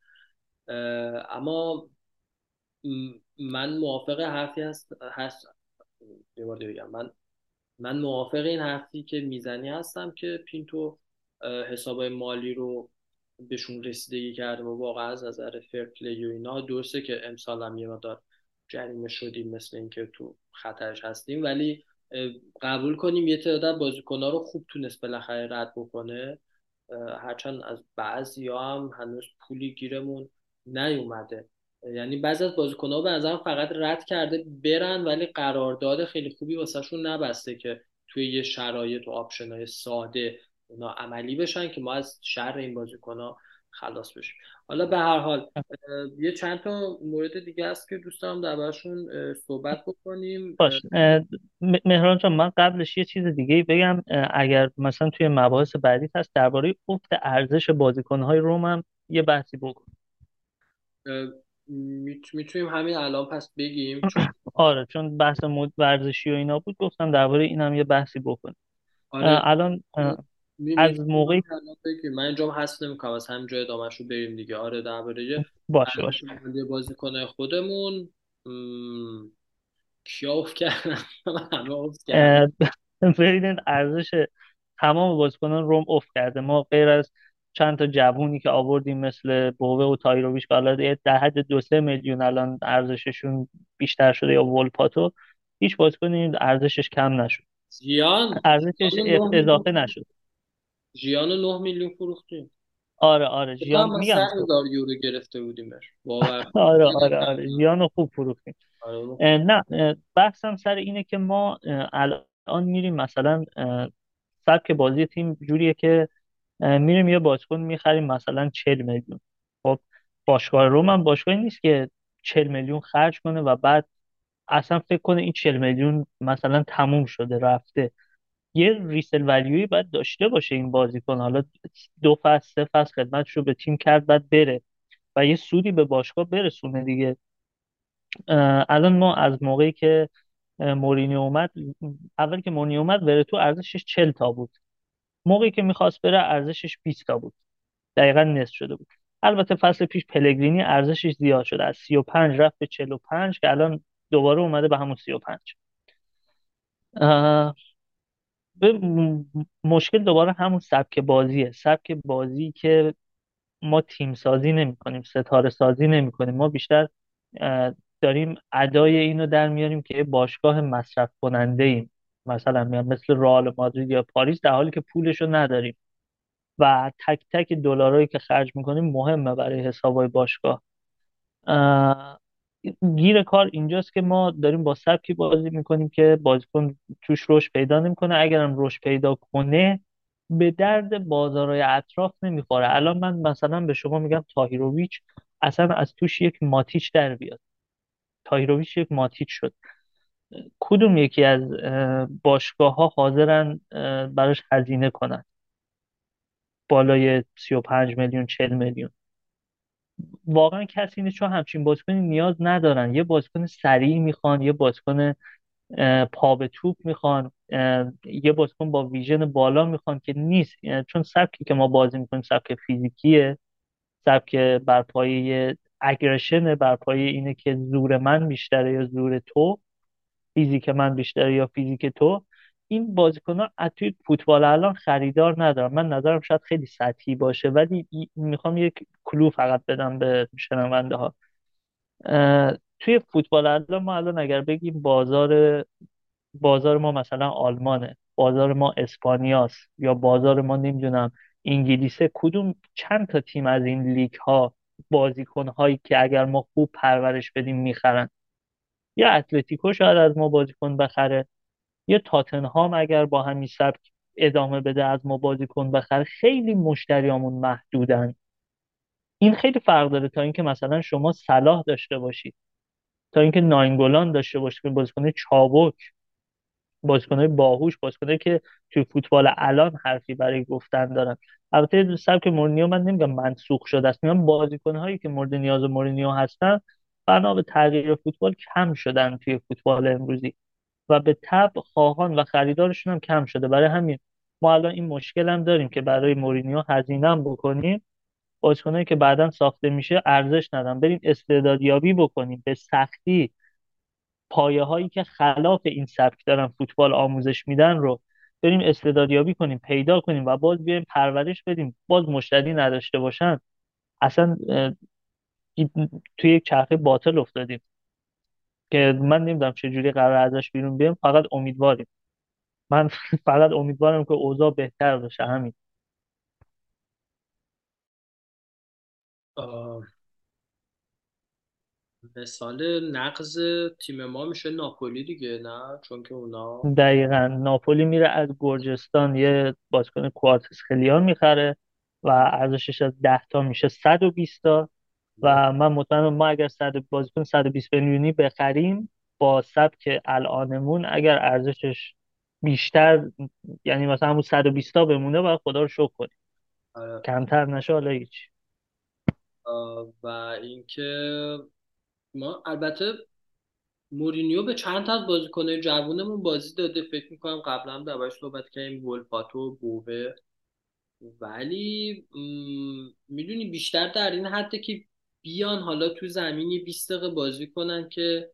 اما من موافق حرفی هست هست یه بار دیگه من من موافق این حرفی که میزنی هستم که پینتو حسابای مالی رو بهشون رسیدگی کرده و واقعا از نظر فرپلی و اینا درسته که امسال هم یه مقدار جریمه شدیم، مثل این که تو خطرش هستیم، ولی قبول کنیم یه تعداد بازیکن‌ها رو خوب تونست بالاخره رد بکنه، هرچند از بعضیا هم هنوز پولی گیرمون نیومده. یعنی بعضی از بازیکن‌ها به نظرم فقط رد کرده برن ولی قرارداد خیلی خوبی واسهشون نبسته که توی یه شرایط و آپشن‌های ساده اونا عملی بشن که ما از شر این بازیکن‌ها خلاص بشیم. حالا به هر حال یه چند تا مورد دیگه هست که دوست دارم دربارشون صحبت بکنیم. باش مهران جان، من قبلش یه چیز دیگه بگم، اگر مثلا توی مباحث بعدی هست درباره افت ارزش بازیکن‌های روم هم یه بحثی بکن. میتونیم همین الان پس بگیم چون... آره چون بحث مود ورزشی و اینا بود، گفتم درباره اینم یه بحثی بکنیم. آره. الان می از موقعی من اینجام حس نمی‌کنم، از همین جای ادامه‌شو بریم دیگه. آره درباره باشه باشه بازیکن‌های خودمون م... کیا افت کردن همه افت کردن فریدن ارزش تمام بازیکنان روم افت کرده. ما غیر از چند تا جوونی که آوردیم مثل بوه و تایروویچ بالا در حد دو سه میلیون الان ارزششون بیشتر شده یا ولپاتو، هیچ بازیکنی ارزشش کم نشد، زیان ارزشش اضافه نشد. ژیانو نه میلیون فروختیم. آره آره ژیان میگم هزار یورو گرفته بودیم برش باور. آره آره آره ژیانو خوب فروختیم. آره نه بحثم سر اینه که ما الان میریم مثلا سبک بازی تیم جوریه که میریم یه بازیکن میخریم مثلا چهل میلیون. خب باشگاه روم هم باشگاهی نیست که چهل میلیون خرج کنه و بعد اصلا فکر کنه این چهل میلیون مثلا تموم شده رفته. یه ریسل ولیوی باید داشته باشه این بازیکن، حالا دو فصل سه فصل خدمتشو به تیم کرد بعد بره و یه سودی به باشگاه برسونه دیگه. الان ما از موقعی که مورینیو اومد، اول که مورینیو اومد ورتو ارزشش چهل تا بود، موقعی که میخواست بره ارزشش بیست تا بود، دقیقاً نصف شده بود. البته فصل پیش پلگرینی ارزشش زیاد شده، از سی و پنج رفت به چهل و پنج که الان دوباره اومده به همون سی و پنج. به مشکل دوباره همون سبک بازیه، سبک بازی که ما تیم سازی نمی کنیم، ستاره سازی نمی کنیم، ما بیشتر داریم ادای اینو در میاریم که باشگاه مصرف کننده ایم، مثلا مثل رئال مادرید یا پاریس، در حالی که پولشو نداریم و تک تک دلارایی که خرج میکنیم مهمه برای حسابای باشگاه. گیر کار اینجاست که ما داریم با سبکی بازی میکنیم که بازیکن توش رشد پیدا نمیکنه، اگرم رشد پیدا کنه به درد بازارهای اطراف نمیخوره. الان من مثلا به شما میگم تاهیروویچ اصلا از توش یک ماتیچ در بیاد، تاهیروویچ یک ماتیچ شد، کدوم یکی از باشگاه ها حاضرن براش هزینه کنن بالای سی و پنج میلیون چهل میلیون؟ واقعا کسی نیست، چون همچین بازیکنی نیاز ندارن. یه بازیکن سریع میخوان، یه بازیکن پا به توپ میخوان، یه بازیکن با ویژن بالا میخوان که نیست، چون سبکی که ما بازی میکنیم سبک فیزیکیه، سبک بر پایه اگرشنه، بر پایه اینه که زور من بیشتره یا زور تو، فیزیک من بیشتره یا فیزیک تو. این بازیکن‌ها توی فوتبال الان خریدار ندارم، من نظرم شاید خیلی سطحی باشه ولی میخوام یک کلو فقط بدم به شنونده ها. توی فوتبال الان ما الان اگر بگیم بازار بازار ما مثلا آلمانه، بازار ما اسپانیاست یا بازار ما نمیدونم انگلیسه، کدوم چند تا تیم از این لیگ ها بازیکن هایی که اگر ما خوب پرورش بدیم میخرن؟ یا اتلتیکو شاید از ما بازیکن بخره، یا تاتنهام اگر با همین سبک ادامه بده از ما بازیکن بخره. خیلی مشتریامون محدودن، این خیلی فرق داره تا اینکه مثلا شما صلاح داشته باشید، تا اینکه ناینگولان داشته باشید، بازیکن چابک بازیکن‌های باهوش، بازیکن‌هایی که توی فوتبال الان حرفی برای گفتن دارن. البته سبک مورینیو من نمیگم منسوخ شده است، میگم بازیکن‌هایی که مورد نیاز مورینیو هستن بنا به تغییر فوتبال کم شدن توی فوتبال امروزی و به تبع خواهان و خریدارشون هم کم شده. برای همین ما الان این مشکل هم داریم که برای مورینیو هزینه بکنیم، بازیکن‌هایی که بعداً ساخته میشه ارزش ندارن، بریم استعدادیابی بکنیم، به سختی پایه‌هایی که خلاف این سبک دارن فوتبال آموزش میدن رو بریم استعدادیابی کنیم، پیدا کنیم و باز بیایم پرورش بدیم، باز مشتری نداشته باشن، اصلا توی یک چرخه باطل افتادیم که من نمیدونم چجوری قرار ازش بیرون بیام. فقط امیدواریم، من فقط امیدوارم که اوضاع بهتر بشه. همین. آه. مثال نقض تیم ما میشه ناپولی دیگه، نه؟ چون که اونا دقیقاً ناپولی میره از گرجستان یه بازیکن کوارتزخلیان میخره و ارزشش از ده تا میشه صد و بیست تا، و من مطمئنم ما اگر بازیکن صد و بیست میلیونی بخریم با سبک الانمون، اگر ارزشش بیشتر، یعنی مثلا همون صد و بیست تا بمونه، باید خدا رو شکر کنیم آره. کمتر نشه حالا هیچ. و اینکه ما البته مورینیو به چند تا از بازیکن‌های جوونمون بازی داده، فکر می‌کنم قبلا هم درباره‌اش صحبت کردیم، گلپاتو، بووه، ولی م... میدونی بیشتر در این حده که بیان حالا تو زمینی بیست دقیقه بازی کنن که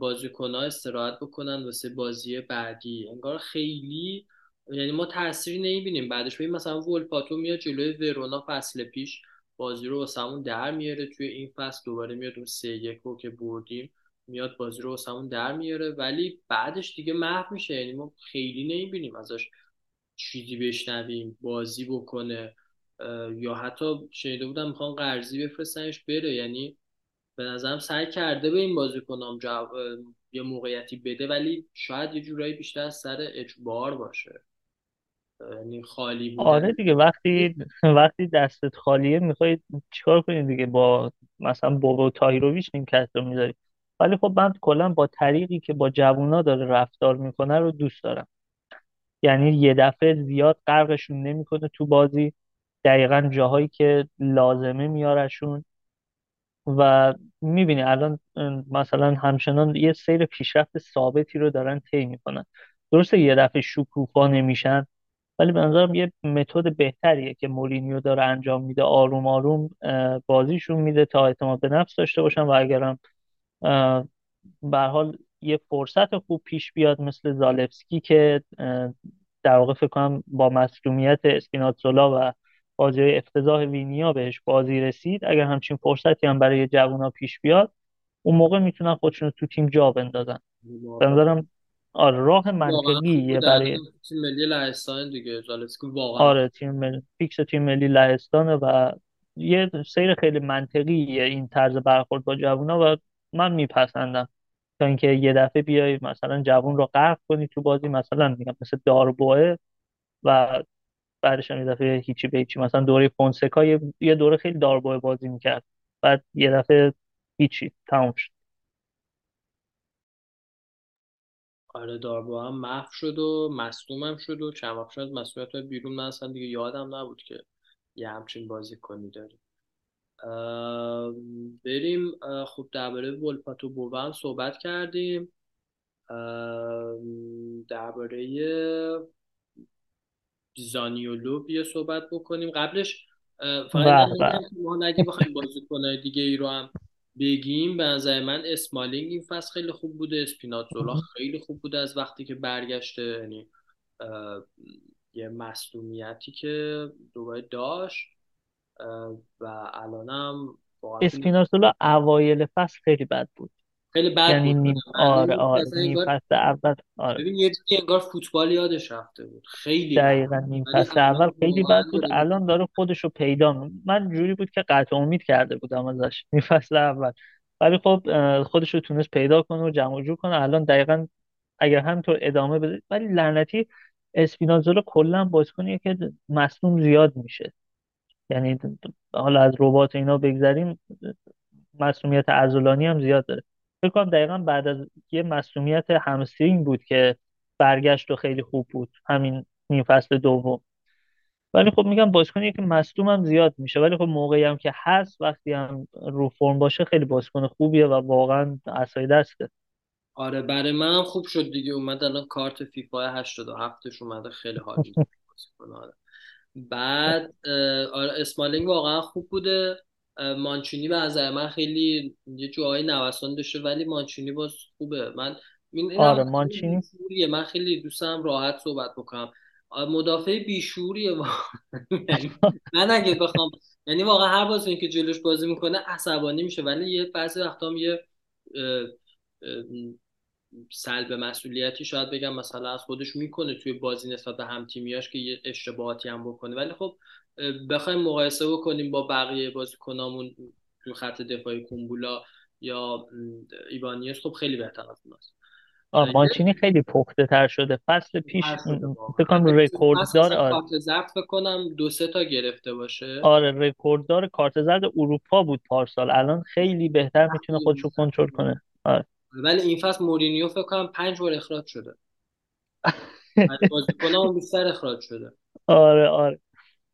بازیکن‌ها استراحت بکنن واسه بازی بعدی. انگار خیلی یعنی ما تأثیری نمی‌بینیم بعدش. ببین مثلا گلپاتو میاد جلوی ورونا فصل پیش بازی رو واسمون در میاره، توی این فصل دوباره میاد اون سه یک رو که بردیم میاد بازی رو واسمون در میاره، ولی بعدش دیگه محو میشه. یعنی ما خیلی نمیبینیم ازش چیزی بشنویم بازی بکنه، یا حتی شنیده بودم میخوان قرضی بفرستنش بره. یعنی به نظرم سعی کرده به این بازیکنام جو... یه موقعیتی بده، ولی شاید یه جورایی بیشتر از سر اجبار باشه، یعنی خالی بودن. آره دیگه، وقتی وقتی دستت خالیه میخوای چیکار کنی دیگه؟ با مثلا بابا تایروویچ نیمکت رو میذاری. ولی خب من کلا با طریقی که با جوونا داره رفتار میکنه رو دوست دارم، یعنی یه دفعه زیاد غرقشون نمیکنه تو بازی، دقیقاً جاهایی که لازمه میارشون و میبینی الان مثلا همچنان یه سیر پیشرفت ثابتی رو دارن طی میکنن. درسته یه دفعه شکوفا نمیشن، ولی به نظرم یه متد بهتریه که مورینیو داره انجام میده، آروم آروم بازیشون میده تا اعتماد به نفس داشته باشن و اگرم به هر حال یه فرصت خوب پیش بیاد مثل زالفسکی که در واقع فکر کنم با مسئولیت اسپیناتزولا و بازی‌های افتضاح وینیا بهش بازی رسید، اگر همچین فرصتی هم برای جوونا پیش بیاد اون موقع میتونن خودشون رو تو تیم جا بندازن. به نظرم آره راه منطقیه برای تیم ملی لهستان دیگه. زالسکی واقعا آره تیم ملی فیکس تیم ملی لهستانه و یه سیر خیلی منطقیه این طرز برخورد با جوونا و من میپسندم، تا اینکه یه دفعه بیای مثلا جوون رو غرق کنی تو بازی، مثلا میگم مثل داربوه و بعدش هم یه دفعه هیچی به هیچی. مثلا دوره فونسکا یه, یه دوره خیلی داربوه بازی میکرد، بعد یه دفعه هیچی تموم شد. آره داربا هم محو شد و مصدوم هم شد و چند وقت شد مسئولیت بیرون. من اصلا دیگه یادم نبود که یه همچین بازیکنی داریم. اه بریم. اه خب درباره ولپاتو بوبا هم صحبت کردیم، درباره زانیولو بیا صحبت بکنیم. قبلش فقط ما نگه بخوایم بازیکن‌های دیگه ای رو هم بگیم. به نظر من اسمالینگ این فصل خیلی خوب بوده، اسپیناتزولا خیلی خوب بوده از وقتی که برگشته، یعنی یه مصدومیتی که دوباره داشت و الانم اسپیناتزولا اوایل فصل خیلی بد بود، خیلی بد یعنی بود. نیم... آره آره نیم فصل اول آره ببین یه چیزی انگار فوتبال یادش رفته بود، خیلی دقیقاً نیم فصل اول خیلی بد بود. الان داره خودشو پیدا می‌کنه. من جوری بود که قطع امید کرده بودم ازش نیم فصل اول، ولی خب خودشو تونست پیدا کنه و جمع وجور کنه. الان دقیقاً اگر همینطور ادامه بده، ولی لعنتی اسپینازولا کلا بازیکنیه که مصدوم زیاد میشه، یعنی حالا از ربات اینا بگذریم مصدومیت عضلانی هم زیاد داره. فکر کنم دقیقاً بعد از یه مسئولیت همسترینگ بود که برگشت و خیلی خوب بود همین نیم فصل دوم. ولی خب میگم بازیکنی که مصدوم هم زیاد میشه، ولی خب موقعی هم که هست وقتی هم رو فرم باشه خیلی بازیکن خوبیه و واقعا عصای دسته. آره برای من هم خوب شد دیگه، اومد الان کارت فیفا هشتاد و هفتش اومده، خیلی حاجی بازیکن. آره بعد آره اسمالینگ واقعا خوب بوده. مانچینی به نظر من خیلی یه جوهای نوسان داشته ولی مانچینی باز خوبه. من این آره مانچینی خوبیه، من خیلی دوستم راحت صحبت بکنم. مدافع بیشوریه من اگه بخوام یعنی واقعا هر بازی که جلوش بازی میکنه عصبانی میشه، ولی یه بعضی وقتا یه سلب مسئولیتی شاید بگم مثلا از خودش میکنه توی بازی نسبت به هم تیمیاش که یه اشتباهاتی هم بکنه، ولی خب بخوایم مقایسه بکنیم با بقیه بازیکنامون تو خط دفاعی کومبولا یا ایبانیز خب خیلی بهتر از اوناست. آه مانچینی خیلی پخته تر شده. فصل پیش فکر کنم رکورددار آره کارت زرد بکنم دو سه تا گرفته باشه. آره رکورددار کارت زرد اروپا بود پارسال، الان خیلی بهتر میتونه خودش رو کنترل کنه. آره ولی این فصل مورینیو فکر کنم پنج بار اخراج شده. بازیکن‌ها بیشتر اخراج شده. آره آره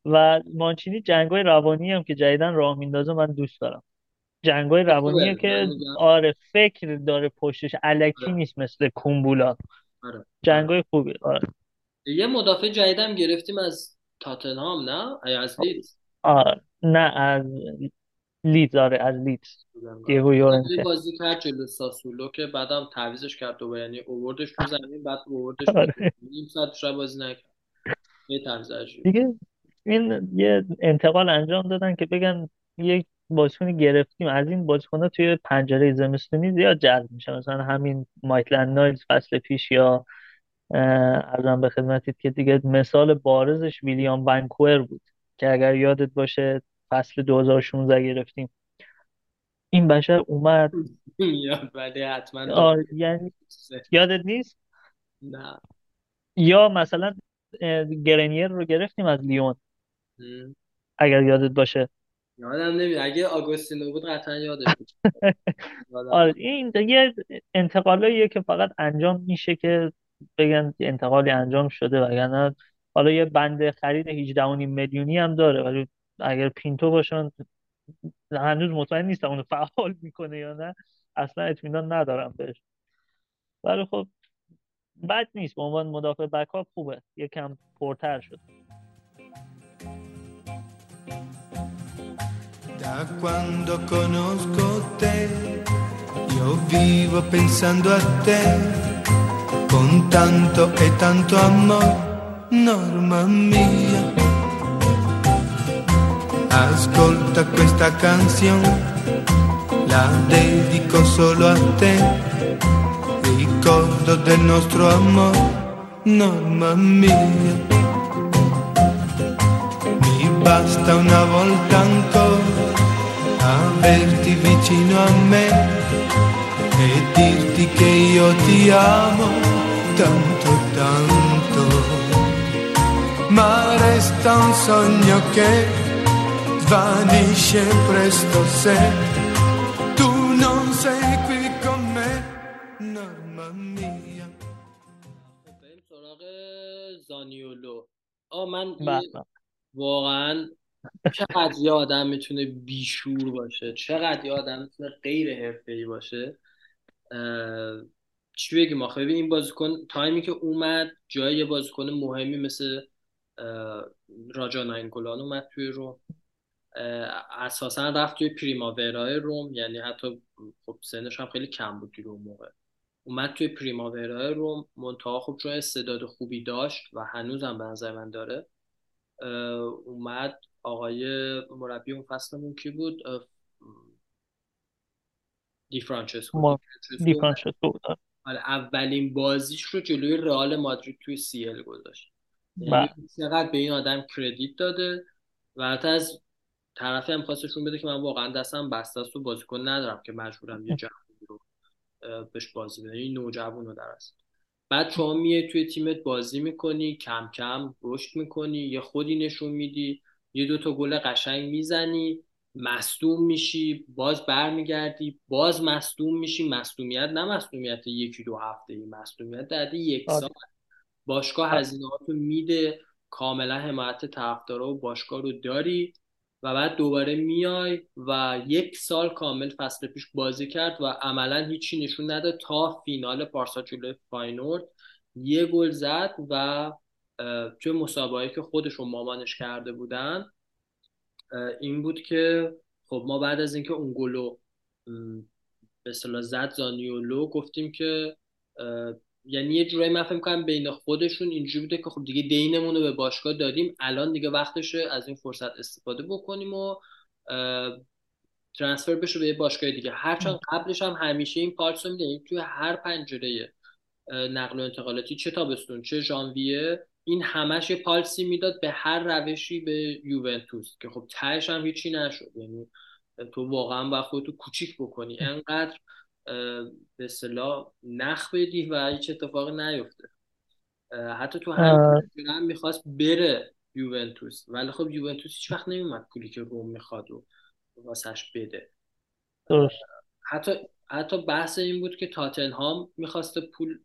و مانچینی جنگ‌های روانی هم که جدیداً راه میندازه من دوست دارم. جنگای روانیه که آره فکر داره پشتش، الکی نیست مثل کومبولا. آره جنگای خوبی. آره یه مدافع جدیدم گرفتیم از تاتنهام نه از لیدز. آره نه از لیدز آره از لیدز دیگو یورنته بازی کرد جلو ساسولو که بعدم تعویضش کرد دوباره، یعنی آوردش تو زمین بعد آوردش نیم ساعت شب بازی نکرد یه تعویضش دیگه. این یه انتقال انجام دادن که بگن یک بازیکن گرفتیم از این بازیکن‌ها توی پنجره زمستونی زیاد جذب میشه، مثلا همین مایتلند نایلز فصل پیش یا ارزم به خدمتت که دیگه مثال بارزش ویلیام ونکوور بود که اگر یادت باشه فصل دو هزار و شانزده گرفتیم. این بشر اومد یاد ولی حتما یعنی یادت نیست نه. یا مثلا گرنیر رو گرفتیم از لیون اگر یادت باشه. یادم نمیاد اگه آگوستینو بود قطعا یادش آره این دیگه انتقالاییه که فقط انجام میشه که بگن انتقالی انجام شده، وگرنه حالا یه بند خرید هجده و نیم میلیونی هم داره ولی اگر پینتو باشن هنوز مطمئن نیستم اونو فعال میکنه یا نه، اصلا اطمینان ندارم بهش. ولی خب بد نیست به عنوان مدافع بکاپ خوبه، یکم پرتر شد. Da quando conosco te, io vivo pensando a te, con tanto e tanto amore, Norma mia. Ascolta questa canzone, la dedico solo a te, ricordo del nostro amore, Norma mia. Mi basta una volta ancora, averti vicino a me e dirti che io ti amo tanto tanto, ma resta un sogno che svanisce presto se tu non sei qui con me, mamma mia. بریم سراغ زانیولو. آه من واقعا چقدر یه آدم میتونه بیشور باشه، چقدر یه آدم میتونه غیر حرفه‌ای باشه. اه... چی بگیم آخه؟ ببین این بازیکن تایمی که اومد جای یه بازیکن مهمی مثل اه... راجا ناینگولان اومد توی روم، اه... اساسا رفت توی پریماورای روم، یعنی حتی خب سنش هم خیلی کم بود دیگه اون موقع، اومد توی پریماورای روم منتها خب چون استعداد خوبی داشت و هنوزم به نظر من داره اه... اومد. آقای مربی اون فصلمون کی بود؟ دی فرانچسکو ما... دی فرانچسکو بود. حالا اولین بازیش رو جلوی رئال مادرید توی سی ال گذاشت. یعنی چقدر به این آدم کردیت داده و حتی از طرفی هم خواستشون بده که من واقعا دستم بسته است و بازیکن ندارم که مجبورم یه جوونی رو بهش بازی بدم. این نوجوون رو درست. بعد شما میای توی تیمت بازی میکنی، کم کم رشد میکنی، یه خودی نشون میدی، یه دو تا گل قشنگ میزنی، مصدوم میشی، باز برمیگردی، باز مصدوم میشی. مصدومیت نه مصدومیت یکی دو هفته ای، مصدومیت در حد یک سال. باشگاه هزینه‌هاتو میده، کاملا حمایت طرفدارا و باشگاه رو داری و بعد دوباره میای و یک سال کامل فصل پیش بازی کرد و عملا هیچی نشون نداد تا فینال پارسال جلوی فاینورد یه گل زد و توی مسابقه‌ای که خودش و مامانش کرده بودن این بود که خب ما بعد از اینکه اون گلو به اصطلاح زد زانیولو گفتیم که یعنی یه جورایی من فکر کنم بین خودشون اینجوری بوده که خب دیگه دینمون رو به باشگاه دادیم، الان دیگه وقتشه از این فرصت استفاده بکنیم و ترانسفر بشه به یه باشگاه دیگه. هرچند قبلش هم همیشه این پارس رو میدهیم توی هر پنجره نقل و انتقالاتی، چه تابستون چه ژانویه، این همش یه پالسی میداد به هر روشی به یوونتوس که خب تهش هم هیچی نشد. یعنی تو واقعا باید خودتو کوچیک بکنی، انقدر به اصطلاح نخ بدی و هیچ اتفاقی نیفته. حتی تو هم میخواست بره یوونتوس ولی خب یوونتوس هیچ وقت نمیومد پولی که روم میخواد و واسش بده. حتی حتی بحث این بود که تاتنهام میخواسته پول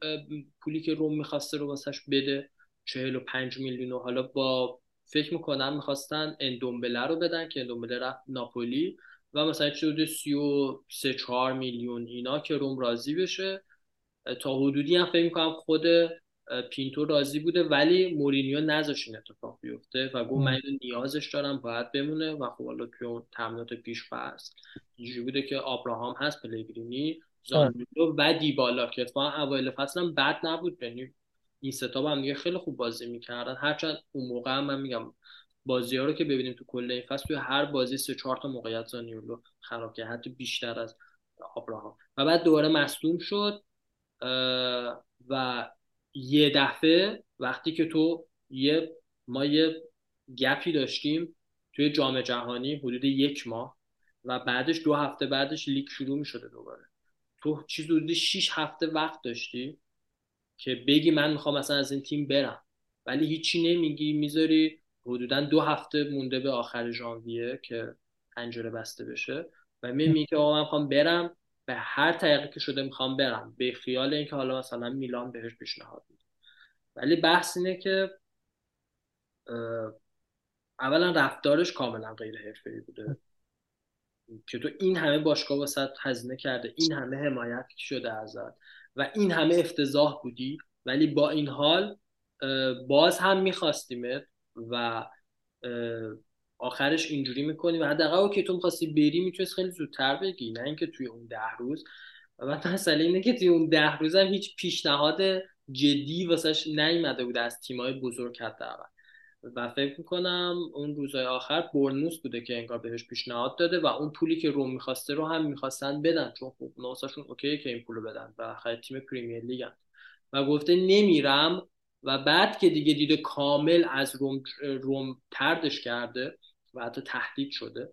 پولی که روم میخواسته رو واسش بده، چهل و پنج میلیون، و حالا با فکر میکنم میخواستن اندومبله رو بدن که اندومبله رفت ناپولی و مثلا چه سی و سه چهار میلیون اینا که روم راضی بشه. تا حدودی هم فکر میکنم خود پینتو راضی بوده ولی مورینیو نذاش این اتفاق بیفته و گفت من اینو نیازش دارم باید بمونه و خب حالا توی اون تمرینات پیش فرض اینجوری بوده که آبراهام هست، پلگرینی، زانیولو و دیبالا که اتفاقا اوایل فصل هم بد نبود، یعنی این ستا هم دیگه خیلی خوب بازی میکردن. هرچند اون موقع هم من میگم بازی‌ها رو که ببینیم تو کل این فصل توی هر بازی سه چهار تا موقعیت زانیولو خراب کرد، حتی بیشتر از آبراهام، و بعد دوباره مصدوم شد و یه دفعه وقتی که تو یه ما یه گپی داشتیم توی جام جهانی حدود یک ماه و بعدش دو هفته بعدش لیگ شروع می‌شده، دوباره تو چیز حدود شش هفته وقت داشتی که بگی من میخوام مثلا از این تیم برم ولی هیچی نمیگی، میذاری حدوداً دو هفته مونده به آخر ژانویه که پنجره بسته بشه و میگی که آقا من میخوام برم، به هر طریقی که شده میخوام برم، به خیال اینکه حالا مثلا میلان بهش پیشنهاد میده. ولی بحث اینه که اولا رفتارش کاملا غیر حرفه‌ای بوده که تو این همه باشگاه واسط هزینه کرده، این همه حمایت شده ازت و این همه افتضاح بودی ولی با این حال باز هم میخواستیمت و آخرش اینجوری میکنی و حداقل او که تو میخواستی بری میتونست خیلی زودتر بگی، نه اینکه توی اون ده روز. و بعد مسئله اینه که توی اون ده روز هم هیچ پیشنهاد جدی واسش نیامده بود از تیمای بزرگ حداقل و فکر میکنم اون روزهای آخر برنوس بوده که انگار بهش پیشنهاد داده و اون پولی که روم میخواسته رو هم میخواستن بدن چون خب ناساشون اوکیه که این پولو بدن و آخر تیم پریمیر لیگ هم و گفته نمیرم و بعد که دیگه دیده کامل از روم, روم تردش کرده و حتی تهدید شده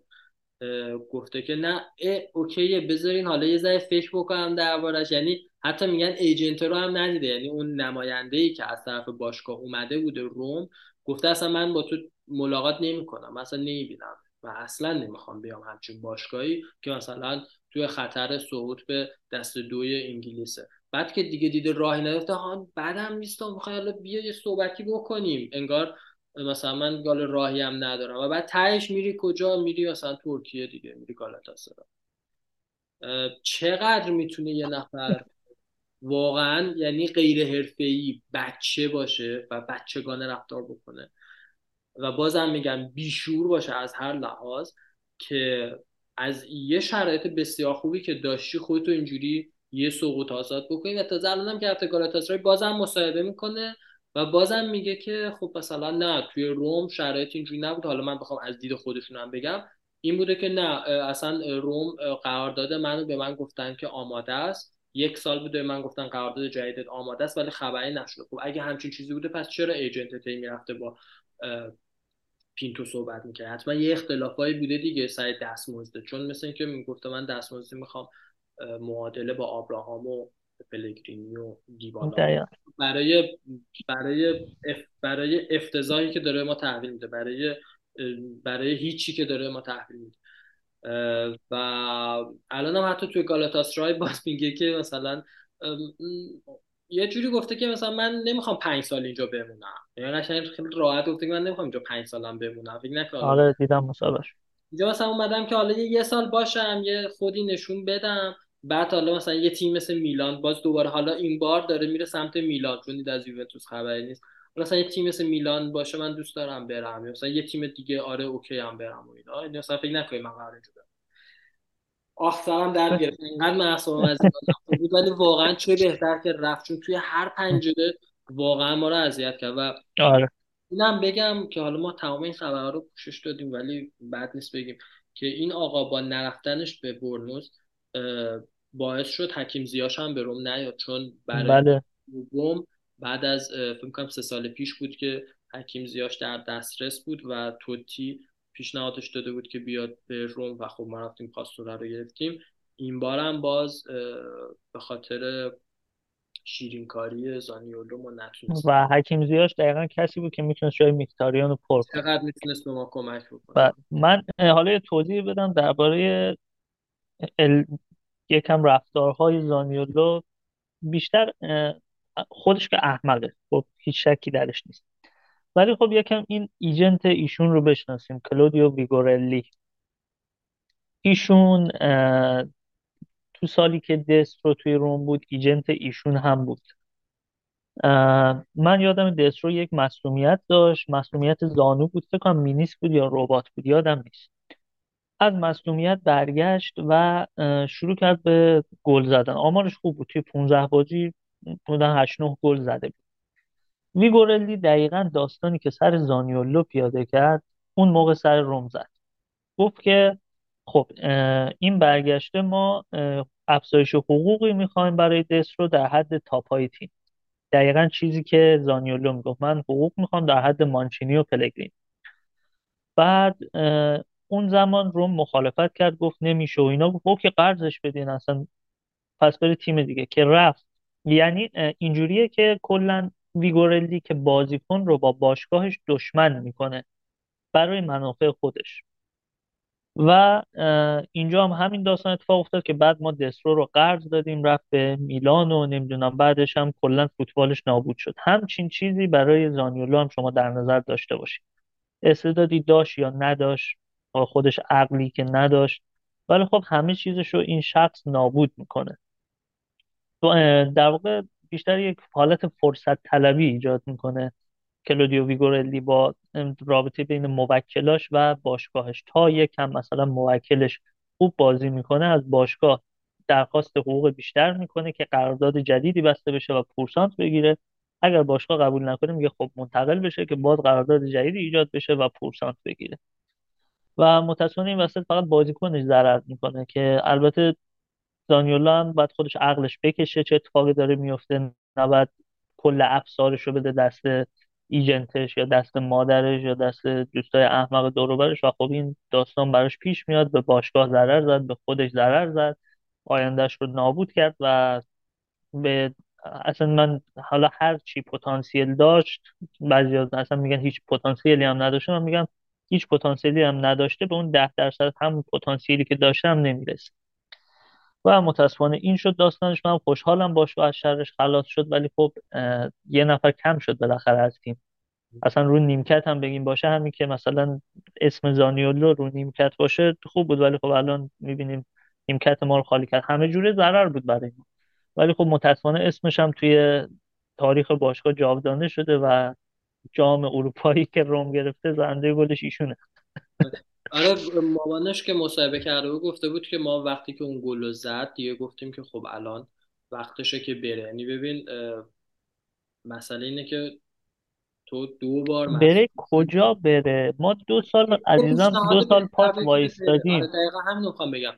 گفته که نه اوکیه بذارین حالا یه ذره فکر بکنم دربارش. یعنی حتی میگن ایجنت رو هم ندیده، یعنی اون نماینده‌ای که از طرف باشگاه اومده بوده روم گفته اصلا من با تو ملاقات نمی کنم، اصلا نمیبینم و اصلا نمیخوام بیام همچین باشگاهی که مثلا توی خطر صعود به دست دوی انگلیسه. بعد که دیگه دیده راهی نداشته هان بعدم نیستم میخوام حالا بیا یه صحبتی بکنیم، انگار مثلا من گال راهی هم ندارم و بعد تهش میری کجا؟ میری مثلا ترکیه دیگه، میری گالاتاسرای. چقدر میتونه یه نفر واقعا یعنی غیر حرفه‌ای بچه باشه و بچگانه رفتار بکنه و بازم میگم بیشعور باشه از هر لحاظ که از یه شرایط بسیار خوبی که داشتی خودتو اینجوری یه سقوط آزاد بکنی. و تازه الانم که گالاتاسرای بازم مصاحبه میکنه و بازم میگه که خب مثلا نه توی روم شرایط اینجوری نبود. حالا من بخوام از دید خودشونم بگم این بوده که نه اصلا روم قرارداد منو به من گفتن که آماده است، یک سال بوده من گفتن قرارداد جدیدت آماده است ولی خبری نشده. خب اگه همچین چیزی بوده پس چرا ایجنت تی میرفته با پینتو صحبت می‌کنه؟ حتما یه اختلافایی بوده دیگه سر دستمزد، چون مثل اینکه میگفت من دستمزد میخوام معادله با آبراهام و پلگرینی و دیبالا برای برای اف برای افتضاحی که داره ما تحویل میده، برای برای هیچی که داره ما تحویل میده. و الان هم حتی توی گالاتاسرای باز میگه که مثلا یه جوری گفته که مثلا من نمیخوام پنج سال اینجا بمونم، یعنی قشنگ خیلی راحت گفته که من نمیخوام اینجا پنج سالم بمونم، فکر نکنم آره دیدم مصاحبهش اینجا مثلا اومدم که حالا یه سال باشم، یه خودی نشون بدم، بعد حالا مثلا یه تیم مثل میلان، باز دوباره حالا این بار داره میره سمت میلان چون دید از یوونتوس خبری نیست، مثلا یه تیم مثل میلان باشه من دوست دارم برم، یا مثلا یه تیم دیگه آره اوکی ام برم و اینا، این اصلا فکر نکنید من قراره اینجا برم. آخ سرم در گرفت، اینقدر من اعصابم از این بود، ولی واقعا چه بهتر که رفت چون توی هر پنجره واقعا ما رو اذیت کرد. و آره اینم بگم که حالا ما تمام این خبرها رو پوشش دادیم، ولی بد نیست بگیم که این آقا با نرفتنش به برنوس باعث شد حکیم زیاش هم به روم نیاد، چون برای روم بعد از فکر کنم سه سال پیش بود که حکیم زیاش در دسترس بود و توتی پیشنهادش داده بود که بیاد به روم و خب ما رفتیم پاستوره رو گرفتیم. این بار هم باز به خاطر شیرینکاری زانیولو ما نتونست و حکیم زیاش دقیقا کسی بود که میتونست جای مکیتاریان رو پر کنه، چقدر میتونست به ما کمک بکنه. من حالا توضیح بدم درباره ال... یکم رفتارهای زانیولو، بیشتر خودش که احمقه خب هیچ شکی درش نیست، ولی خب یکم این ایجنت ایشون رو بشناسیم، کلودیو ویگورلی. ایشون تو سالی که دسترو توی روم بود ایجنت ایشون هم بود. من یادم دسترو یک مصدومیت داشت، مصدومیت زانو بود فکر کنم، مینیس بود یا رباط بود یادم نیست. از مصدومیت برگشت و شروع کرد به گل زدن، آمارش خوب بود توی پانزده بازی بودن هشت نه گل زده بود. ویگورلی دقیقاً داستانی که سر زانیولو پیاده کرد اون موقع سر روم زد، گفت که خب این برگشته ما افزایش حقوقی میخوایم برای دسترو در حد تاپای تیم، دقیقاً چیزی که زانیولو میگفت من حقوق میخوام در حد مانچینی و پلگرین. بعد اون زمان روم مخالفت کرد، گفت نمیشه و اینا، گفت که قرضش بدین اصلا پس بره تیم دیگه، که رفت. یعنی اینجوریه که کلاً ویگورلی که بازیکن رو با باشگاهش دشمن میکنه برای منافع خودش. و اینجا هم همین داستان اتفاق افتاد که بعد ما دسترو رو قرض دادیم رفت به میلان و نمیدونم بعدش هم کلا فوتبالش نابود شد. همچین چیزی برای زانیولو هم شما در نظر داشته باشید، استعدادی داشت یا نداشت، خودش عقلی که نداشت، ولی خب همه چیزش رو این شخص نابود میکنه. در واقع بیشتر یک حالت فرصت طلبی ایجاد میکنه کلودیو ویگورلی با رابطه بین موکلاش و باشگاهش. تا یکم مثلا موکلش خوب بازی میکنه از باشگاه درخواست حقوق بیشتر میکنه که قرارداد جدیدی بسته بشه و پورسانت بگیره، اگر باشگاه قبول نکنه میگه خب منتقل بشه که باز قرارداد جدیدی ایجاد بشه و پورسانت بگیره. و متأسفانه این وسط فقط بازیکنش ضرر میکنه که البته زانیولو هم باید خودش عقلش بکشه چه اتفاقی داره میفته، نباید کل افسارش رو بده دست ایجنتش یا دست مادرش یا دست دوستای احمق دور و برش. و خب این داستان براش پیش میاد، به باشگاه ضرر زد، به خودش ضرر زد، آیندهش رو نابود کرد. و به اصلا من حالا هر چی پتانسیل داشت، بعضیا اصلا میگن هیچ پتانسیلی هم نداشته، من میگم هیچ پتانسیلی هم نداشته، به اون ده درصد هم پتانسیلی که داشته هم نمیرسه. و متاسفانه این شد داستانش. من خوشحالم باش و از شرش خلاص شد، ولی خب یه نفر کم شد بالاخره از تیم. اصلا رو نیمکت هم بگیم باشه، همین که مثلا اسم زانیولو رو نیمکت باشه خوب بود، ولی خب الان میبینیم نیمکت ما رو خالی کرد. همه جوره ضرر بود برای ما، ولی خب متاسفانه اسمش هم توی تاریخ باشگاه جاودانه شده و جام اروپایی که روم گرفته زنده گلش ایشونه. آره مامانش که مصاحبه کرده بود گفته بود که ما وقتی که اون گل رو زد دیگه گفتیم که خب الان وقتشه که بره. یعنی ببین مسئله اینه که تو دو بار مسئله بره کجا بره، ما دو سال عزیزم دو سال پات وایستادیم. دقیقا همین رو میخوام بگم،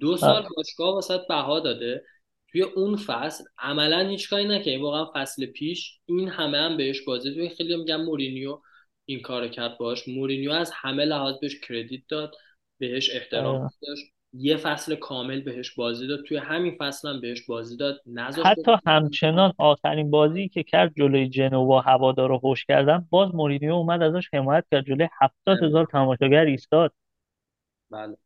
دو سال باشگاه واسط بها داده، توی اون فصل عملا هیچ کاری نکردی. واقعا فصل پیش این همه هم بهش بازه، توی خیلی میگم مورینیو این کارو کرد باش، مورینیو از همه لحاظ بهش کردیت داد، بهش احترام گذاشت، یه فصل کامل بهش بازی داد، توی همین فصل هم بهش بازی داد نذاشت. حتی همچنان آخرین بازی که کرد جلوی جنوا هوادارو هوش کردن، باز مورینیو اومد ازش حمایت کرد، جلوی هفتاد هزار تماشاگر ایستاد. بله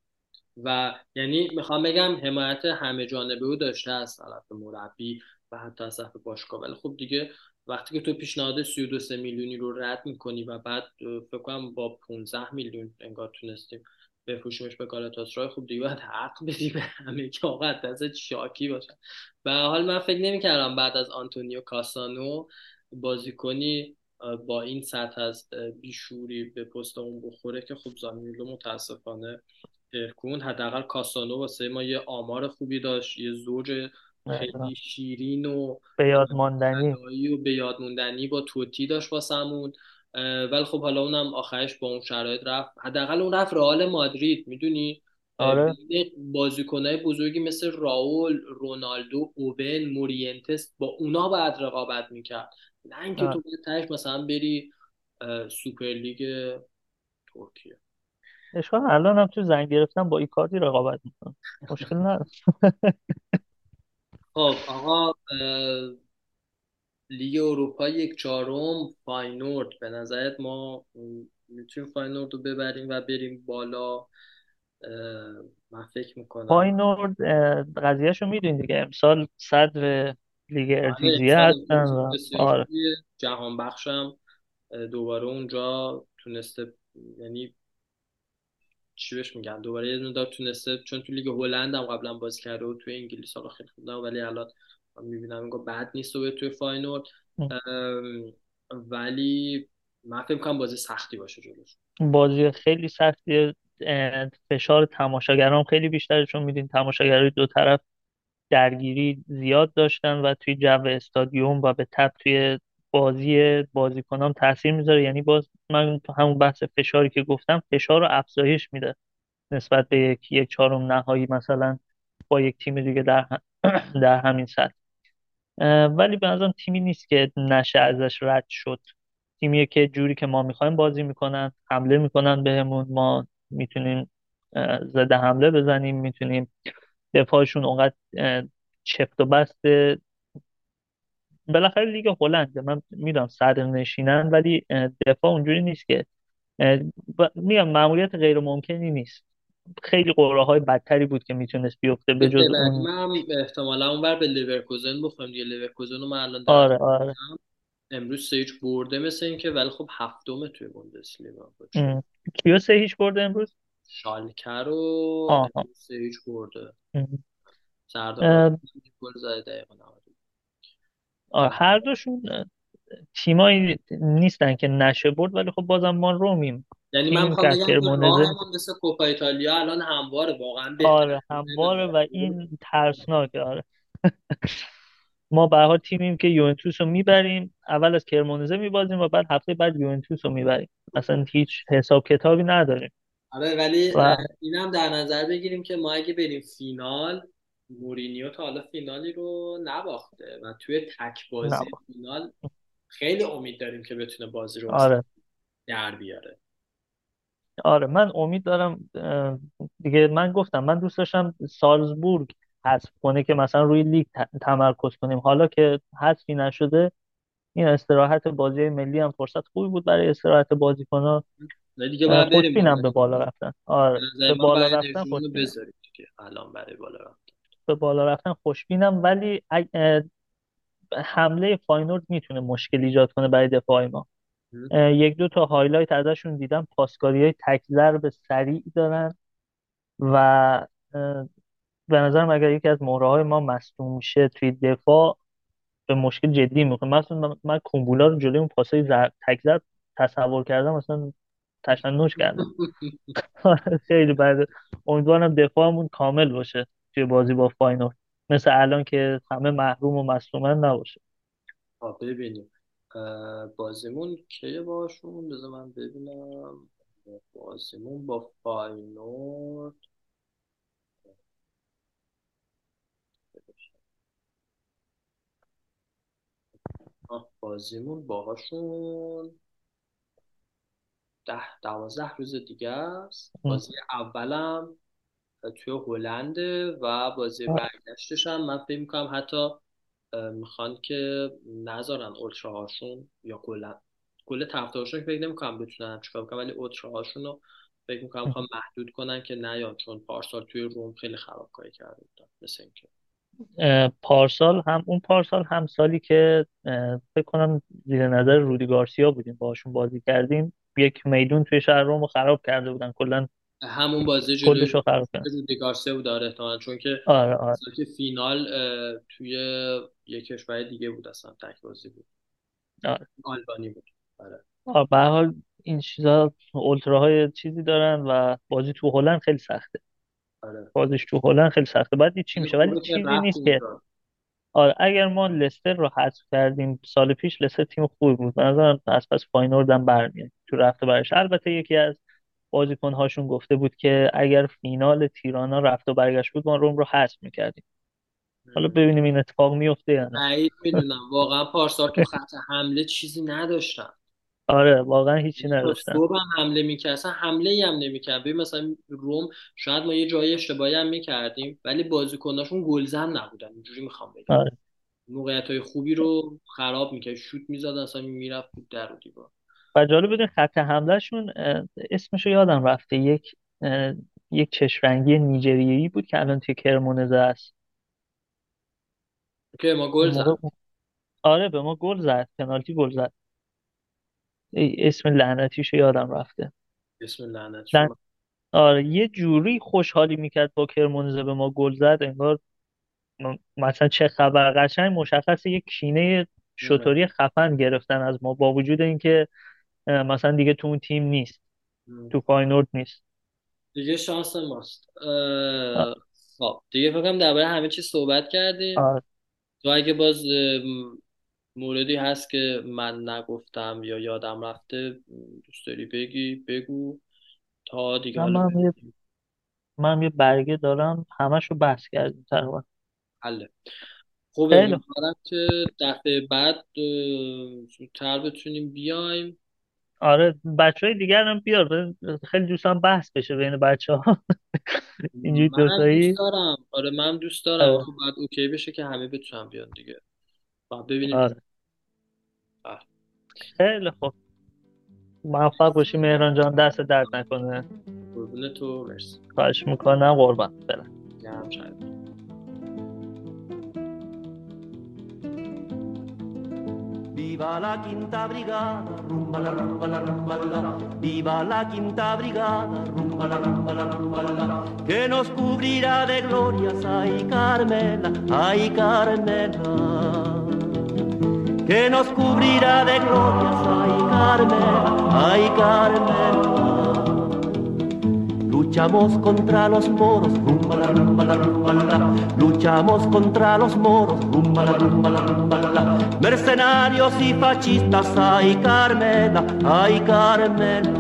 و یعنی میخوام بگم حمایت همه جانبه او داشته است، طرف مربی و حتی از طرف باشگاه. ولی خب دیگه وقتی که تو پیشنهاد سی و دو میلیونی رو رد میکنی و بعد فکر کنم با پانزده میلیون انگار تونستیم بفروشیمش به گالاتاسرای، خب دیگه باید حق بدی به همه که آقا دستت شاکی باشه. به حال من فکر نمیکردم بعد از آنتونیو کاسانو بازیکنی با این سطح از بیشوری به پست اون بخوره که خب زانیولو متاسفانه درکون. حداقل کاسانو واسه ما یه آمار خوبی داشت، یه زوج خیلی شیرین و بیادماندنی و بیادماندنی با توتی داشت واسمون. ولی خب حالا اونم آخرش با اون شرایط رفت. حداقل اون رفت رئال مادرید، میدونی آره. بازیکنای بزرگی مثل راول، رونالدو، اوبن، مورینتس، با اونا باید رقابت میکرد، نه اینکه تو تهش مثلا بری سوپر لیگ ترکیه. اشکال الان هم تو زنگ گرفتم با ایکاردی رقابت میکنم، مشکل نداره. خب آقا لیگ اروپا یک چهارم فاینورد، به نظرت ما میتونیم فاینورد رو ببریم و بریم بالا؟ من فکر میکنم فاینورد قضیه شو میدونی دیگه، امسال صدر لیگ ارتیزیه هستن و آره جهان بخشم دوباره اونجا تونسته، یعنی چی بهش میگن، دوباره یه دونه تونسته، چون تو لیگ هلند هم قبلا بازی کرده و تو انگلیس حالا خیلی خوب نبود ولی الان من میبینم اینگاه بد نیست و توی فاینال. ولی من فکر می‌کنم بازی سختی باشه جلوش، بازی خیلی سختیه، فشار تماشاگران خیلی بیشتره چون میدین تماشاگرای دو طرف درگیری زیاد داشتن و توی جو استادیوم و به تپ توی بازی بازیکنان تاثیر میذاره. یعنی باز من تو همون بحث فشاری که گفتم، فشار رو افزایش میده نسبت به یک یک چهارم نهایی مثلا با یک تیم دیگه در در همین سطح. ولی به نظرم تیمی نیست که نشه ازش رد شد، تیمیه که جوری که ما میخوایم بازی میکنن، حمله میکنن بهمون، ما میتونیم زده حمله بزنیم، میتونیم دفاعشون اونقدر چفت و بست. بالاخره لیگ هلند من میدونم صدر نشینن ولی دفاع اونجوری نیست که میگم مأموریت غیر ممکنی نیست. خیلی قرعه های بدتری بود که میتونست بیفته به جز اون. من احتمالا اونور به لیورکوزن بخوریم دیگه، لیورکوزن رو من الان آره آره امروز سه هیچ برده مثل این که، ولی خب هفتمه توی بوندسلیگا. کیو سه هیچ برده امروز؟ شالکه رو سه هیچ برده. سردار گل زده دقیقه نود. آره هر دوشون تیمایی نیستن که نشه برد ولی خب بازم ما رومیم. یعنی من میخوام بگم راهمون مثل کوپا ایتالیا الان همواره، واقعا آره همواره و این ترسناکه. آره ما به هر حال تیمیم که یوونتوس رو میبریم، اول از کرمونزه میبازیم و بعد هفته بعد یوونتوس رو میبریم، اصلا هیچ حساب کتابی نداریم. آره ولی و... اینم در نظر بگیریم که ما اگه بریم فینال، مورینیو تا حالا فینالی رو نباخته و توی تک بازی نباخت. فینال خیلی امید داریم که بتونه بازی رو آره. در بیاره. آره من امید دارم دیگه. من گفتم من دوست داشتم سالزبورگ حذف کنه که مثلا روی لیگ تمرکز کنیم، حالا که حذفی نشده این استراحت بازی ملی هم فرصت خوبی بود برای استراحت بازیکن‌ها. دیگه بعد بریم به بالا رفتن. آره به بالا رفتن خودتون بذارید دیگه، الان برای بالا رفتن به بالا رفتن خوشبینم. ولی حمله فاینورد میتونه مشکل ایجاد کنه برای دفاع ما. یک دو تا هایلایت ازشون دیدم، پاسکاری‌های تک ضرب سریع دارن و به نظرم اگر یکی از مهره‌های ما مصدوم میشه توی دفاع به مشکل جدی می‌خوره. مثلا من کومبولا رو جلوی اون پاسای زرد تک ضرب تصور کردم، مثلا تشنج کردم. خیلی بده. امیدوارم دفاعمون کامل باشه توی بازی با فاینال، مثل الان که همه محروم و مصدومن نباشه. آ ببینیم بازیمون کیه باشون، بذار من ببینم. بازیمون با فاینورد بازیمون باهاشون ده دوازده روز دیگه است. بازی اولم توی هلند و بازی برگشتش هم من فکر می‌کنم حتی میخوان که نذارن اولتراهاشون یا کلا کل طرفداراشون، که فکر نمی‌کنم بتونن چیکار کنن، ولی اولتراهاشون رو فکر می‌کنم می‌خوام محدود کنن که نیان، چون پارسال توی روم خیلی خرابکاری کرده بودن مثلا اینکه پارسال هم اون پارسال هم سالی که اه، فکر کنم زیر نظر رودی گارسیا بودیم، باهاشون بازی کردیم، یک میدون توی شهر رومو خراب کرده بودن، کلا همون بازی جلوی کلش رو خراب کردن. رودی گارسیا بود داره احتمال، چون که آره آره که فینال اه، توی یه کشور دیگه بود، اصلا تک بازی بود، آره آلبانی بود. آره آه، به هر حال این چیزا اولتراهای چیزی دارن و بازی تو هلند خیلی سخته، آره بازیش تو هلند خیلی سخته. بعد این چی میشه؟ ولی یورو که چیزی رفت نیست که اونجا. آره اگر ما لستر رو حذف کردیم سال پیش، لستر تیم خوبی بود به نظرم، از پس فاینورد هم برمیاد تو رفته برش. البته یکی از بازیکن‌هاشون گفته بود که اگر فینال تیرانا رفت و برگشت بود ما روم رو حذف میکردیم. حالا مم. ببینیم این اتفاق میفته یا نه. بعید میدونم واقعا. پارسال تو خط حمله چیزی نداشتن، آره واقعا هیچی تا نداشتن. صبح هم حمله میکرد، اصلا حمله ای هم نمیکرد. ببین مثلا روم شاید ما یه جای اشتباهی هم میکردیم، ولی بازیکناشون گلزن نبودن، اینجوری میخوام بگم. آره موقعیت های خوبی رو خراب میکرد، شوت میزد اصلا میرفت تو در و دیوار. و جالب بود این خط حملهشون، اه، اسمشو یادم رفته، یک اه، یک چشمرنگی نیجریه‌ای بود که الان توی کرمونزه است. که ما گل اون موقع زد آره به ما گل زد، پنالتی گل زد. ای، اسم لعنتیشو یادم رفته. بسم الله لعنت لن... شما. آره یه جوری خوشحالی میکرد با کرمونزه به ما گل زد، انگار م- مثلا چه خبر. قشنگ مشخصه یک کینه آره. شطوری خفن گرفتن از ما، با وجود اینکه اه، مثلا دیگه تو اون تیم نیست، مم. تو فاینورد نیست. دیگه شانس ماست. آ- اه، خب دیگه فکر کنم درباره همه چی صحبت کردیم. آره تو اگه باز ام، موردی هست که من نگفتم یا یادم رفته دوست داری بگی بگو، تا دیگه حالا من هم یه بریم. من هم یه برگه دارم، همشو بحث کردیم تقریبا. حله خوبه، خیلی خوب. امیدوارم که دفعه بعد اه، زودتر بتونیم بیایم. آره بچه های دیگر هم بیار، بذار- خیلی دوستان بحث بشه بین بچه ها اینجوری منم دوست دوتایی. داره. دارم، آره منم دوست دارم، آره تو باید اوکی بشه که همه بتونن بیان دیگه، باید ببینیم. آره. آه. خیلی خوب، موفق باشی مهران جان، دست درد نکنه. قربون تو، مرسی خواهش میکنم قربان برم. گرم شاید. Viva la quinta brigada, rumba la rumba la rumba la. Viva la quinta brigada, rumba la rumba la rumba la. Que nos cubrirá de glorias, ay Carmela, ay Carmela. Que nos cubrirá de glorias, ay Carmela, ay Carmela. Luchamos contra los moros, rumba la rumba la rumba la. Luchamos contra los moros, rumba la rumba la rumba la. Mercenarios y fascistas, ay Carmela, ay Carmela.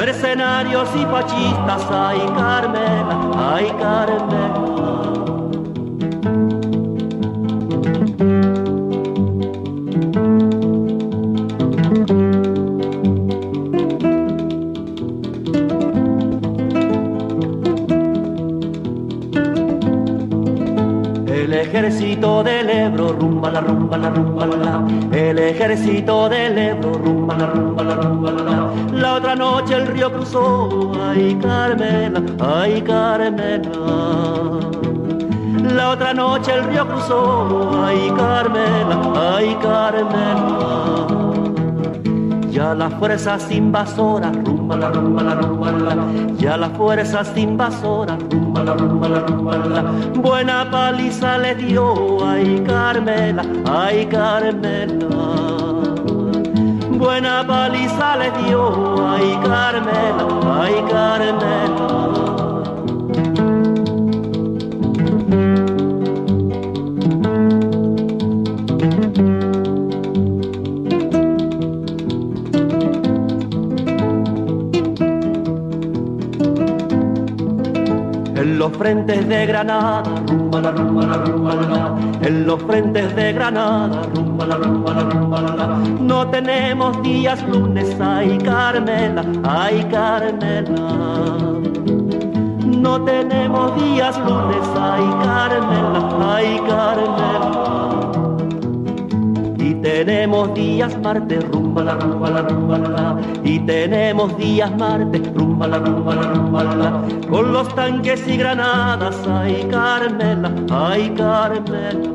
Mercenarios y fascistas, ay Carmela, ay Carmela. El ejército del Ebro, rumba la rumba la rumba la. El ejército del Ebro, rumba la rumba la rumba la. La otra noche el río cruzó, ay Carmela, ay Carmela. La otra noche el río cruzó, ay Carmela, ay Carmela. Ya las fuerzas invasoras, rumba la rumba la rumba la. Ya las fuerzas invasoras, rumba la rumba la rumba la. Buena paliza le dio, ay Carmela, ay Carmela. Buena paliza le dio, ay Carmela, ay Carmela. En los frentes de Granada, rumba la rumba la rumba la. En los frentes de Granada, rumba la rumba la rumba la. No tenemos días lunes, ay Carmela, ay Carmela. No tenemos días lunes, ay Carmela, ay Carmela. Y Tenemos días martes, rumba la rumba la rumba la la. Y tenemos días martes, rumba la rumba la rumba la la. Con los tanques y granadas, ay Carmela, ay Carmela.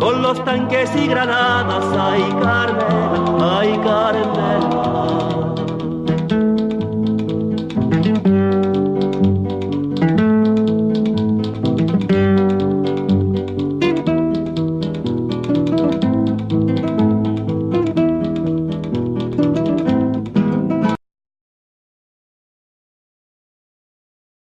Con los tanques y granadas, ay Carmela, ay Carmela.